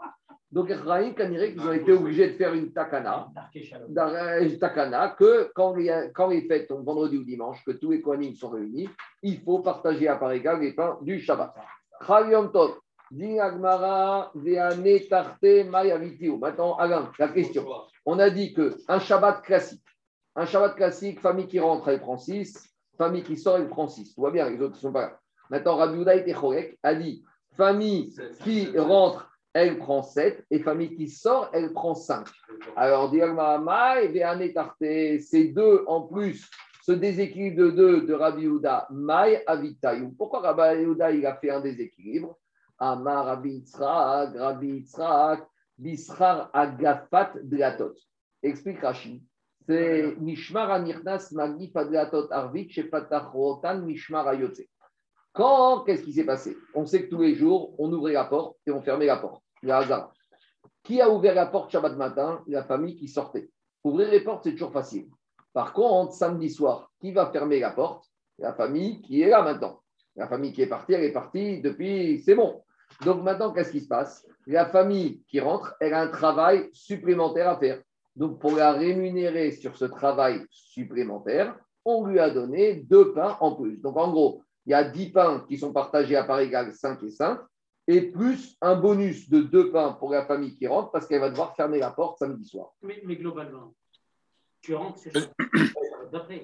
Donc les Chachamim, ils ont été obligés de faire une takana, une takana que quand les, quand les fêtes ont vendredi ou dimanche, que tous les Kohanim sont réunis, il faut partager à part égale les pains du Shabbat. Chayom Tov. Maintenant, Alain, la question. On a dit qu'un Shabbat classique, un Shabbat classique, famille qui rentre, elle prend six, famille qui sort, elle prend six. Tout va bien, les autres ne sont pas là. Maintenant, Rabbi Yehuda et Techorek a dit famille qui rentre, elle prend sept, et famille qui sort, elle prend cinq. Alors, c'est deux en plus. Ce déséquilibre de deux de Rabbi Yehuda, Mai Avitayou. Pourquoi Rabbi Yehuda il a fait un déséquilibre? Amar Rabbi Yitzhak, Rabbi Yitzhak, Bishar Agafat Dlatot. Explique Rashi. C'est Mishmar Anirnas Magif Adlatot Arvit Shepatach Rotan Mishmar Ayotze. Quand, qu'est-ce qui s'est passé? On sait que tous les jours, on ouvrait la porte et on fermait la porte. Le hasard. Qui a ouvert la porte Shabbat matin? La famille qui sortait. Ouvrir les portes, c'est toujours facile. Par contre, samedi soir, qui va fermer la porte? La famille qui est là maintenant. La famille qui est partie, elle est partie depuis, c'est bon. Donc maintenant, qu'est-ce qui se passe? La famille qui rentre, elle a un travail supplémentaire à faire. Donc pour la rémunérer sur ce travail supplémentaire, on lui a donné deux pains en plus. Donc en gros, il y a dix pains qui sont partagés à part égale, cinq et cinq, et plus un bonus de deux pains pour la famille qui rentre parce qu'elle va devoir fermer la porte samedi soir. Mais, mais globalement, tu rentres, c'est ça.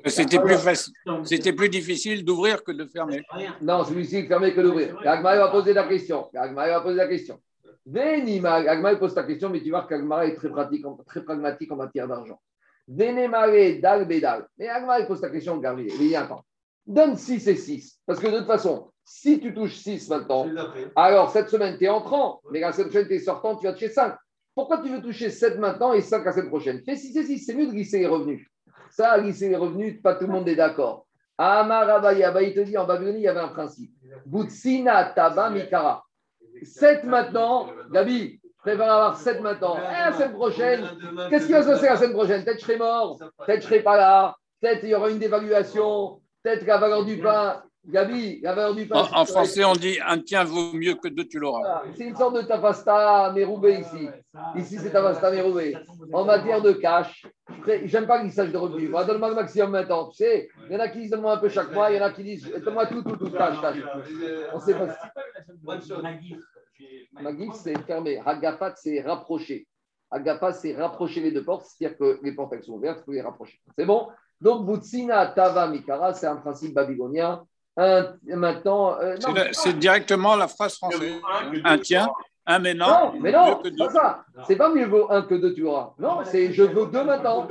C'était plus facile, c'était plus difficile d'ouvrir que de fermer. Non, c'est plus difficile de fermer que d'ouvrir. Agmaï va poser la question. Agmaï va poser la question. Agmaï pose ta question, mais tu vois qu'Agmaï est très pratique, très pragmatique en matière d'argent. Vénémaré, dal, bédal. Mais Agmaï pose ta question, Gabriel. Il y a un temps. Donne six et six. Parce que de toute façon, si tu touches six maintenant, alors cette semaine, tu es entrant, mais la semaine prochaine, tu es sortant, tu vas toucher cinq. Pourquoi tu veux toucher sept maintenant et cinq la semaine prochaine? Fais six et six, c'est mieux de glisser les revenus. Ça, glisser les revenus, pas tout le monde est d'accord. Amar Abaya, il te dit, en Babylonie, il y avait un principe. Boutsina Taba Mikara. sept maintenant, Gabi, prépare à avoir sept maintenant. Et la semaine prochaine, qu'est-ce qui va se passer la semaine prochaine? Peut-être je serai mort, peut-être je serai pas là, peut-être il y aura une dévaluation, peut-être la valeur du pain. Gabi, la valeur du pain. En, en français, on dit un tien vaut mieux que deux, tu l'auras. C'est une sorte de tapasta méroubé ici. Ici, c'est tapasta méroubé. En matière de cash, j'aime pas le glissage de revenus. Bah, donne-moi le maximum maintenant. Tu sais, il y en a qui disent donne-moi un peu chaque mois, il y en a qui disent donne-moi tout, tout, tout, tâche, tâche. On sait pas si. Magif, c'est fermé. Hagafat, c'est rapproché. Hagafat, c'est rapprocher les deux portes, c'est-à-dire que les portes, elles sont ouvertes, il faut les rapprocher. C'est bon? Donc, Boutsina, Tava, Mikara, c'est un principe babylonien. Euh, maintenant, euh, non, c'est, c'est directement la phrase française. Un tien, un mais non. Non, mais non, c'est pas ça. C'est pas mieux vaut un que deux, tu auras. Non, c'est je veux deux maintenant.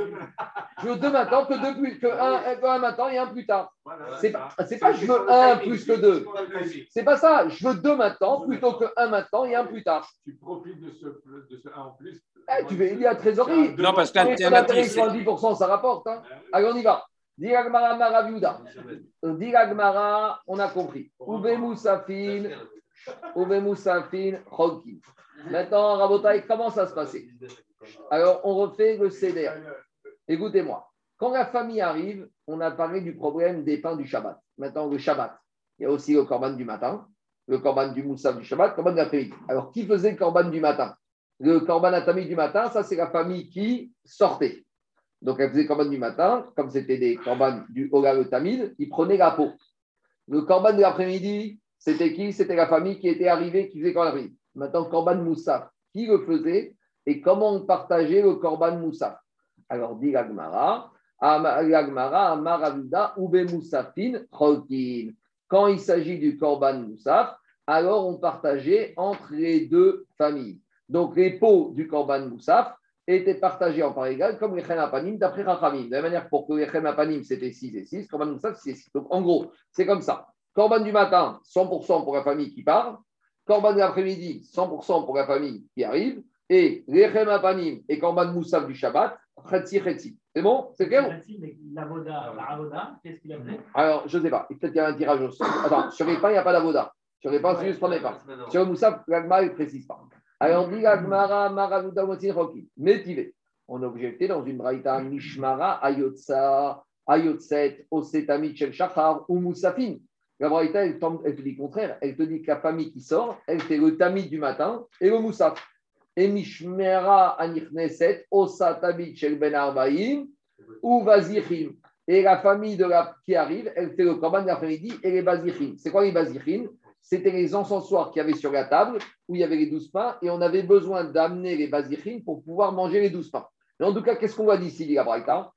Je veux deux maintenant que deux plus que un, que un maintenant et un plus tard. C'est pas, c'est pas je veux un plus que deux. C'est pas ça. Je veux deux maintenant plutôt que un maintenant et un plus tard. Tu profites de ce de ce un en plus. Eh, tu vas aider à trésorerie. Non, parce qu'un tien à dix pour cent, ça rapporte. Hein. Allez, on y va. Diragmara Maraviuda. Diragmara, on a compris. Ouve Moussafin, Ouve Moussafin, Chogkin. Maintenant, Rabotai, comment ça se passait? Alors, on refait le C D R. Écoutez-moi. Quand la famille arrive, on a parlé du problème des pains du Shabbat. Maintenant, le Shabbat, il y a aussi le korban du matin, le korban du Moussaf du Shabbat, le korban de l'après-midi. Alors, qui faisait le korban du matin? Le korban atami du matin, ça, c'est la famille qui sortait. Donc, elle faisait le korban du matin, comme c'était des korban du Ola le Tamid, ils prenaient la peau. Le korban de l'après-midi, c'était qui? C'était la famille qui était arrivée, qui faisait le korban de l'après-midi. Maintenant, korban Moussaf, qui le faisait et comment on partageait le korban Moussaf? Alors, dit l'Agmara, quand il s'agit du korban Moussaf, alors on partageait entre les deux familles. Donc les pots du korban Moussaf étaient partagés en part égale comme les Chenapanim d'après Rachamim. De la même manière, pour que les Chenapanim c'était six et six, korban Moussaf six et six. Donc en gros, c'est comme ça. Korban du matin, cent pour cent pour la famille qui part. Korban de l'après-midi, cent pour cent pour la famille qui arrive. Et les Chenapanim et korban Moussaf du Shabbat, Khetsi, Khetsi. C'est bon? C'est clair? Merci, mais l'avoda, l'avoda, qu'est-ce qu'il a fait? Alors, je ne sais pas. Peut-être qu'il y a un tirage au sort. Attends, sur les pains, il n'y a pas d'avoda. Sur les pains, c'est juste qu'on n'est pas. Sur le Moussaf, l'agma, il ne précise pas. Alors, on dit l'agmara, maravouda, motin, roki. Métivé. On a objecté dans une braïta, mishmara, ayotsa, ayotset, osetami, chel shachar, ou moussafin. La braïta, elle te dit le contraire. Elle te dit que la famille qui sort, elle fait le tamis du matin et le moussaf. Et Mishmera Anichneset, Osatabit Shel Ben Arbaïm, ou Vazichim. Et la famille de la, qui arrive, elle fait le korban de l'après-midi et les Vazichim. C'est quoi les Vazichim? C'était les encensoirs qu'il y avait sur la table, où il y avait les douze pains, et on avait besoin d'amener les Vazichim pour pouvoir manger les douze pains. Mais en tout cas, qu'est-ce qu'on voit d'ici, dit la Braïta?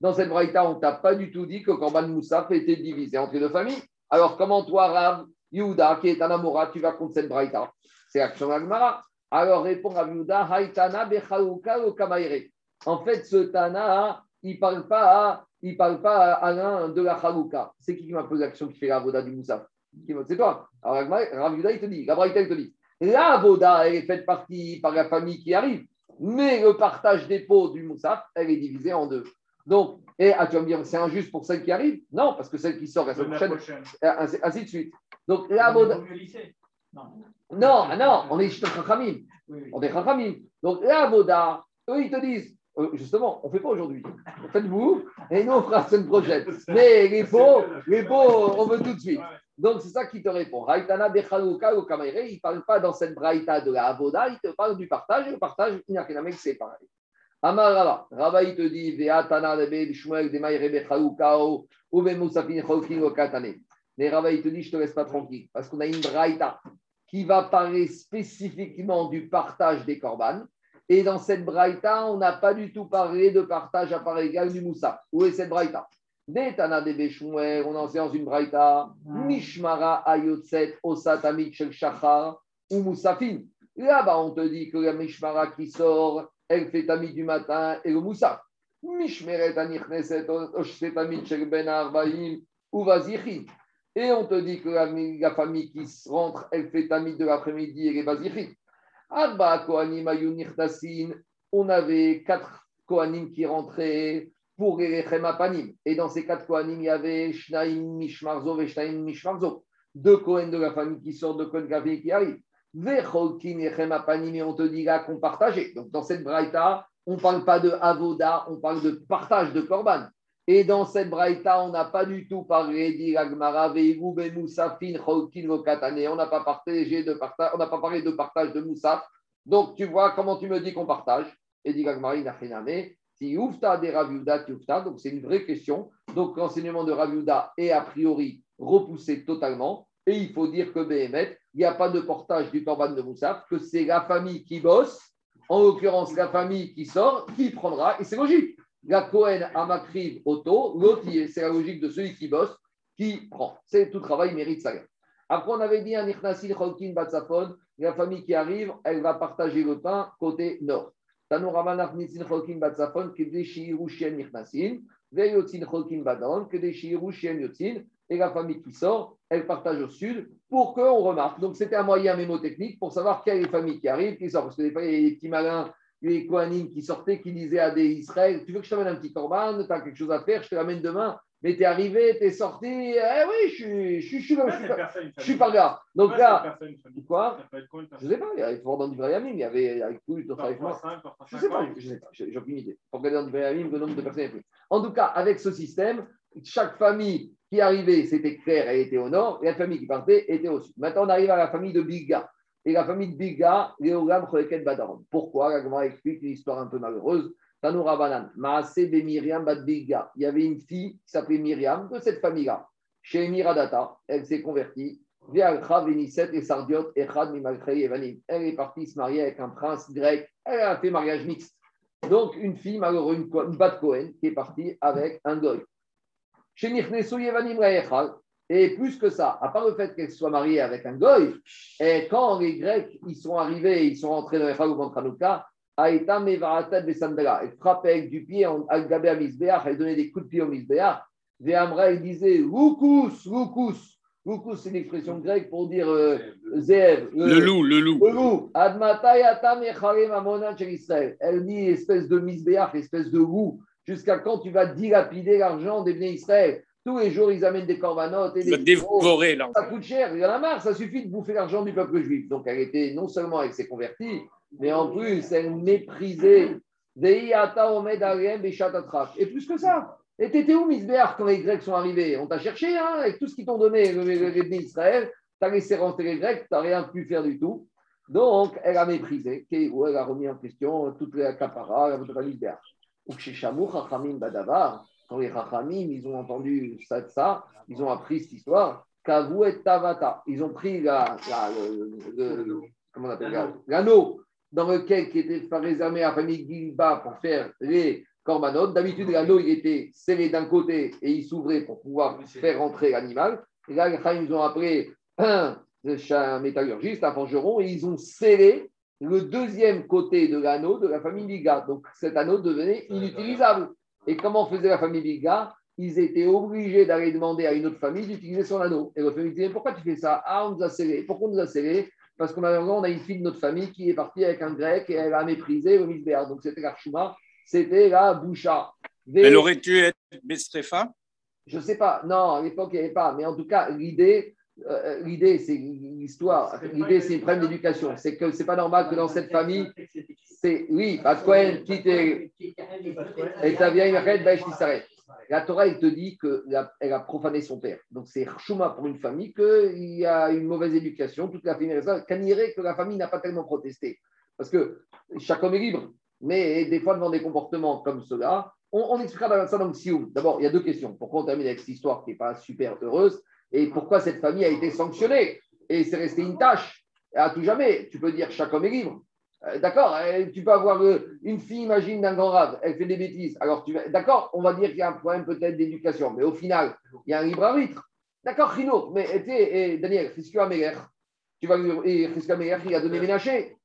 Dans cette Braïta, on ne t'a pas du tout dit que le korban Moussaf était divisé entre les deux familles. Alors, comment toi, Rav Yehuda, qui est un Amora, tu vas contre cette Braïta? C'est l'action de l'Agmara. Alors répond à Yehuda, Haïtana Bechalouka ou Kamaire. En fait, ce Tana, il ne parle pas à l'un de la Chalouka. C'est qui qui m'a posé l'action qui fait la Voda du Moussaf? C'est toi. Alors Rav Yehuda, il te dit, la Braïta, il te dit, la Voda, elle est faite partie par la famille qui arrive, mais le partage des pots du Moussaf, elle est divisée en deux. Donc, et ah, tu vas me dire, c'est injuste pour celle qui arrive? Non, parce que celle qui sort, elle se prochaine, prochaine. Ainsi, ainsi de suite. Donc la Voda. Non. non, non, on est juste Chachamim. Oui, oui. On est Chachamim. Donc là, Voda, eux, ils te disent, euh, justement, on ne fait pas aujourd'hui. Faites-vous, et nous, on fera la semaine prochaine. Mais les pots, les pots, on veut tout de suite. Donc c'est ça qui te répond. Haïtana Bechalouka ou Kamaire, il ne parle pas dans cette braïta de la Voda, il te parle du partage, et le partage, il n'y a rien à c'est pareil. Amar Rava, Rava, il te dit, Veatana Rebe, Shmuel, Demaire, Bechalouka ou Bemoussafin, Chokin, ou Katane. Mais Rava, il te dit, je ne te laisse pas tranquille, parce qu'on a une braïta qui va parler spécifiquement du partage des korbanes. Et dans cette braïta, on n'a pas du tout parlé de partage à part égale du Moussaf. Où est cette braïta? Des Tana des Béchouer, on en sait dans une braïta. Mishmara Ayotset, Osatamit Shel Shachar, ou Moussafin. Là-bas, on te dit que la Mishmara qui sort, elle fait Tamid du matin et le Moussaf. Mishmeret Anichneset, Osatamit Shel Ben Arbaïm, ou Vazichi. Et on te dit que la, la famille qui se rentre, elle fait tamid de l'après-midi et les bazichit. Arba Kohanim Ayunirtasin, on avait quatre Kohanim qui rentraient pour les Chemapanim. Et dans ces quatre Kohanim, il y avait Shnaim Mishmarzov et Shnaim Mishmarzov. Deux Kohen de la famille qui sortent, deux Kohen de la famille qui arrivent. Vecholkin et Chemapanim, et on te dit là qu'on partageait. Donc dans cette braïta, on ne parle pas de avoda, on parle de partage de korban. Et dans cette braïta, on n'a pas du tout parlé d'Iragmara, Veigou, Bemoussafin, Cholkin, Lokatane. On n'a pas partagé de partage, on n'a pas parlé de partage de Moussaf. Donc tu vois comment tu me dis qu'on partage. Et d'Iragmara, il n'a rien à mettre. Si Oufta des Rav Yehuda, tu Oufta. Donc c'est une vraie question. Donc l'enseignement de Rav Yehuda est a priori repoussé totalement. Et il faut dire que Béhémet, il n'y a pas de partage du korban de Moussaf, que c'est la famille qui bosse, en l'occurrence la famille qui sort, qui prendra. Et c'est logique. La Kohen Amakriv Oto, l'autre, c'est la logique de celui qui bosse, qui prend. C'est tout travail mérite salaire. Après, on avait dit à Nichnasil Cholkin Batsafon, la famille qui arrive, elle va partager le pain côté nord. Tanou Ramanach Nitzin Cholkin Batsafon, Kedeshi Hirushien Nichnasin, Veyotin Cholkin Badon, Kedeshi Hirushien Yotin, et la famille qui sort, elle partage au sud pour qu'on remarque. Donc, c'était un moyen mémotechnique pour savoir quelle est la famille qui arrive, qui sort. Parce que des fois, il y a des petits malins. Les Kohanim qui sortaient, qui disaient à des Israël, tu veux que je t'amène un petit korban, tu as quelque chose à faire, je te l'amène demain. mais t'es arrivé, t'es sorti, eh oui, je suis, je suis, je suis, là, je suis, pas, je suis pas là. Donc là, quoi ? Je sais pas, il y avait Ford dans du Brayamim, il y avait avec tout, avec moi. Je sais pas, je sais pas, j'ai aucune idée. Pour regarder dans du Brayamim, le nombre de personnes est plus. En tout cas, avec ce système, chaque famille qui arrivait, c'était clair, elle était au nord, et la famille qui partait était au sud. Maintenant, on arrive à la famille de Biga. Et la famille de Biga, Léogam, Choleket, Badaron. Pourquoi ? La Gemara explique une histoire un peu malheureuse. Tanou Rabanan, Maasé be Myriam bat Biga. Il y avait une fille qui s'appelait Myriam de cette famille-là. Chez Miradata, elle s'est convertie. Ve'alcha veniset et sardiot et chad mimalchrei evanim. Elle est partie se marier avec un prince grec. Elle a fait mariage mixte. Donc une fille malheureuse, une, une bat Cohen, qui est partie avec un goy. Chez Nichnesou evanim re'echal. Et plus que ça, à part le fait qu'elle soit mariée avec un goy, et quand les Grecs ils sont arrivés, ils sont rentrés dans Echal ou dans Hanouka, Aïta mevarata besandala, elle frappait avec du pied al gabé à Misbeach, elle donnait des coups de pied au Misbeach. Ve'amra, elle disait Loukous, Loukous, Loukous, c'est l'expression grecque pour dire euh, Zéev, euh, le loup, le loup. Le loup. Admatay atam echalem amonan chez Israël. Elle dit espèce de Misbeach, espèce de loup, jusqu'à quand tu vas dilapider l'argent des Bnei Israël? Tous les jours, ils amènent des corbanotes et des dévorer. Ça coûte cher, il y en a marre, ça suffit de bouffer l'argent du peuple juif. Donc, elle était non seulement avec ses convertis, mais en plus, elle méprisait. Et plus que ça. Et t'étais où, Misbeach, quand les Grecs sont arrivés? On t'a cherché, hein, avec tout ce qu'ils t'ont donné, les Bnei Israël. T'as laissé rentrer les Grecs, t'as rien pu faire du tout. Donc, elle a méprisé, ou elle a remis en question toute la capara, la voûte de Misbeach. Ou chez Chamou, Chachamim, Badavar. Quand les Rachamim, ils ont entendu ça de ça, ils ont appris cette histoire. Kavu et Tavata, ils ont pris la, la, le, le, comment on appelle, la, l'anneau dans lequel qui était réservé à la famille Gilba pour faire les corbanotes. D'habitude, l'anneau il était scellé d'un côté et il s'ouvrait pour pouvoir faire rentrer l'animal. Et là, les Rachamim, ils ont appelé un, un métallurgiste, un forgeron, et ils ont scellé le deuxième côté de l'anneau de la famille Biga. Donc cet anneau devenait inutilisable. Et comment faisait la famille Biga? Ils étaient obligés d'aller demander à une autre famille d'utiliser son anneau. Et la famille disait, pourquoi tu fais ça? Ah, on nous a scellé. Pourquoi on nous a scellé? Parce qu'on a, on a une fille de notre famille qui est partie avec un grec et elle a méprisé le Misbeach. Donc c'était la Chouma, c'était la Boucha. Des... Elle aurait dû être Bestrefa? Je ne sais pas. Non, à l'époque, il n'y avait pas. Mais en tout cas, l'idée, euh, l'idée c'est l'histoire. L'idée, c'est une problème d'éducation. C'est que ce n'est pas normal que dans cette famille... C'est, oui, Batkohen, qui t'est. Et ta vieille Rachel, Baïch, qui s'arrête. La Torah, elle te dit qu'elle a profané son père. Donc, c'est Chouma pour une famille qu'il y a une mauvaise éducation. Toute la famille, Kaniré, que la famille n'a pas tellement protesté. Parce que chaque homme est libre. Mais des fois, devant des comportements comme cela, on, on expliquera ça dans le Sioum. D'abord, il y a deux questions. Pourquoi on termine avec cette histoire qui n'est pas super heureuse? Et pourquoi cette famille a été sanctionnée? Et c'est resté une tâche. À tout jamais, tu peux dire chaque homme est libre. D'accord, tu peux avoir une fille, imagine, d'un grand rave, elle fait des bêtises. Alors, tu vas... d'accord, on va dire qu'il y a un problème peut-être d'éducation, mais au final, il y a un libre arbitre. D'accord, Rino, mais tu sais, Daniel, Risko Améler, tu vas lui et Risko Améler, il a donné Ménaché.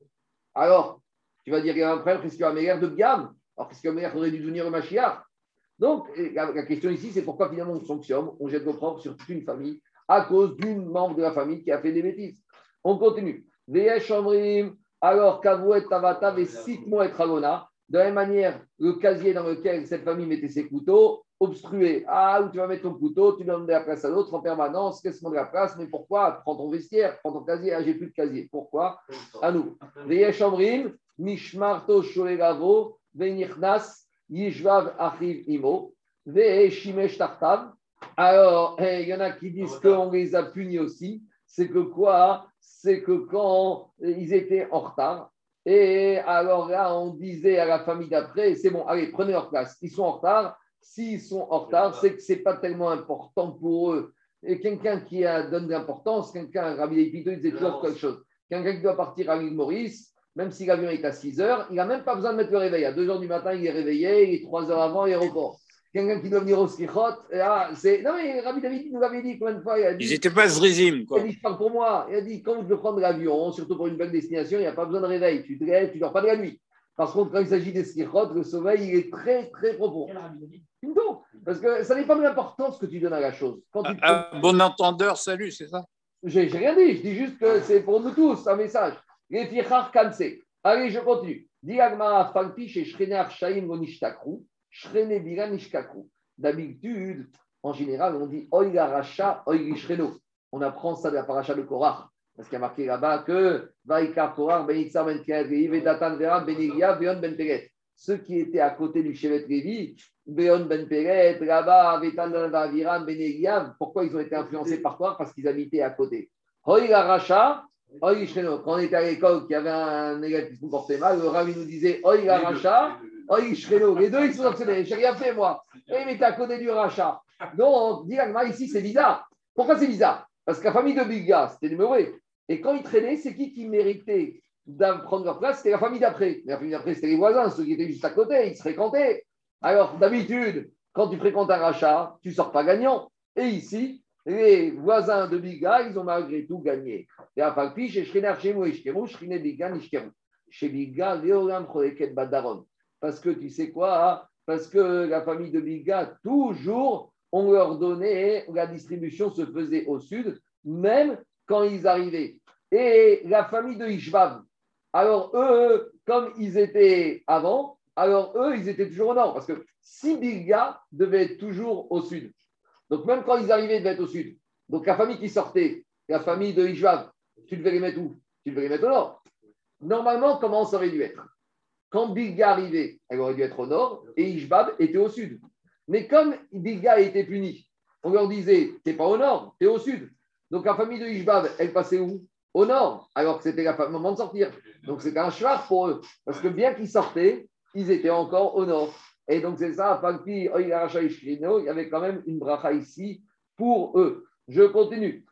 Alors, tu vas dire qu'il y a un problème, Risko Améler de gamme. Alors, Risko Améler aurait dû devenir le Machiar. Donc, la, la question ici, c'est pourquoi finalement on sanctionne, on jette le propre sur toute une famille à cause d'une membre de la famille qui a fait des bêtises. On continue. Veyesh Amrim. Alors, Kavouet, Tavata, et Sitmo et Tragona, de la même manière, le casier dans lequel cette famille mettait ses couteaux, obstrué. Ah, où tu vas mettre ton couteau, tu donnes de la place à l'autre en permanence, qu'est-ce qu'on a de la place, mais pourquoi? Prends ton vestiaire, prends ton casier, ah, j'ai plus de casier. Pourquoi? À nous. Veyesh Amrim, Mishmarto Shoegavo, Venichnas, Yishvav Achiv Imo, Veeshimesh Tartav. Alors, il y en a qui disent qu'on les a punis aussi. C'est que quoi? C'est que quand ils étaient en retard, et alors là, on disait à la famille d'après, c'est bon, allez, prenez leur place. Ils sont en retard. S'ils sont en retard, c'est que ce n'est pas tellement important pour eux. Et quelqu'un qui a, donne de l'importance, quelqu'un, Rabbi Epito, il disait toujours quelque chose. Quelqu'un qui doit partir à l'île Maurice, même si l'avion est à six heures, il n'a même pas besoin de mettre le réveil. À deux heures du matin, il est réveillé, il est trois heures avant, il est report. Quelqu'un qui doit venir au Slichot, ah, c'est... Non mais Rabbi David nous l'avait dit combien de fois, il a dit... Ils n'étaient pas zrizim, quoi. Il a dit, je parle pour moi. Il a dit, quand je veux prendre l'avion, surtout pour une belle destination, il n'y a pas besoin de réveil. Tu te lèves, tu ne dors pas de la nuit. Par contre, quand il s'agit des Slichot, le sommeil, il est très, très profond. Non, parce que ça n'est pas de l'importance que tu donnes à la chose. Quand tu... à, à bon entendeur, salut, c'est ça? J'ai, j'ai rien dit, je dis juste que c'est pour nous tous un message. Les Fichar Kamse. Allez, je continue. Diagma Fanti chez Shrenar Shaim Monishtakru. D'habitude, en général, on dit Oy Racha, Oy Ishreno. On apprend ça de la paracha de Korach, parce qu'il y a marqué là-bas que Vaikar Korach, Benitza Ben Kehavi, Vedatan Vera, Benigia, Veon Ben Peret. Ceux qui étaient à côté du Shevet Levi, Veon Ben Peret, Rabba, Vetan Viram, Benigia, pourquoi ils ont été influencés par Korach? Parce qu'ils habitaient à côté. Oy Racha, Oy Ishreno. Quand on était à l'école, qu'il y avait un élève qui se comportait mal, le Rav nous disait Oy Racha, Oy Ishreno. Les deux, ils sont obsédés. J'ai rien fait, moi. Et il était à côté du Racha. Donc, ici, c'est bizarre. Pourquoi c'est bizarre? Parce que la famille de Bilga, c'était numéré. Et quand ils traînaient, c'est qui qui méritait de prendre leur place? C'était la famille d'après. La famille d'après, c'était les voisins, ceux qui étaient juste à côté, ils se fréquentaient. Alors, d'habitude, quand tu fréquentes un rachat, tu ne sors pas gagnant. Et ici, les voisins de Bilga, ils ont malgré tout gagné. Et à Fakpi, chez Shrinar, chez Mouishkerou, Shriné Bilga, Nishkerou. Chez Bilga, Léolam, Choleket, Badaron. Parce que tu sais quoi hein? Parce que la famille de Bilga, toujours, on leur donnait, la distribution se faisait au sud, même quand ils arrivaient. Et la famille de Ishbab, alors eux, comme ils étaient avant, alors eux, ils étaient toujours au nord, parce que si Bilga devait être toujours au sud. Donc même quand ils arrivaient, ils devaient être au sud. Donc la famille qui sortait, la famille de Ishbab, tu devais les mettre où? Tu devais les mettre au nord. Normalement, comment ça aurait dû être? Quand Bilga arrivait, elle aurait dû être au nord, et Ishbab était au sud. Mais comme Bilga a été puni, on leur disait, t'es pas au nord, t'es au sud. Donc la famille de Ishbab, elle passait où? Au nord, alors que c'était le moment de sortir. Donc c'était un cheval pour eux, parce que bien qu'ils sortaient, ils étaient encore au nord. Et donc c'est ça, il y avait quand même une bracha ici pour eux. Je continue.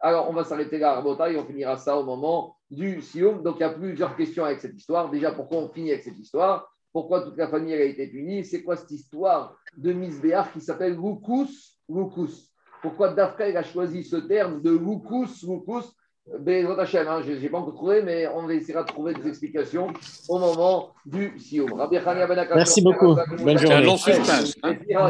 Alors on va s'arrêter là, Arbota, et on finira ça au moment du Sioum. Donc il y a plusieurs questions avec cette histoire. Déjà, pourquoi on finit avec cette histoire? Pourquoi toute la famille a été punie? C'est quoi cette histoire de Misbéar qui s'appelle Roukus, Roukus? Pourquoi Dafka a choisi ce terme de Roukus, Roukus? Bezrat Hashem, hein, je n'ai pas encore trouvé, mais on essaiera de trouver des explications au moment du Sioum. Merci beaucoup. Bonne journée. Un long suspense. Hein.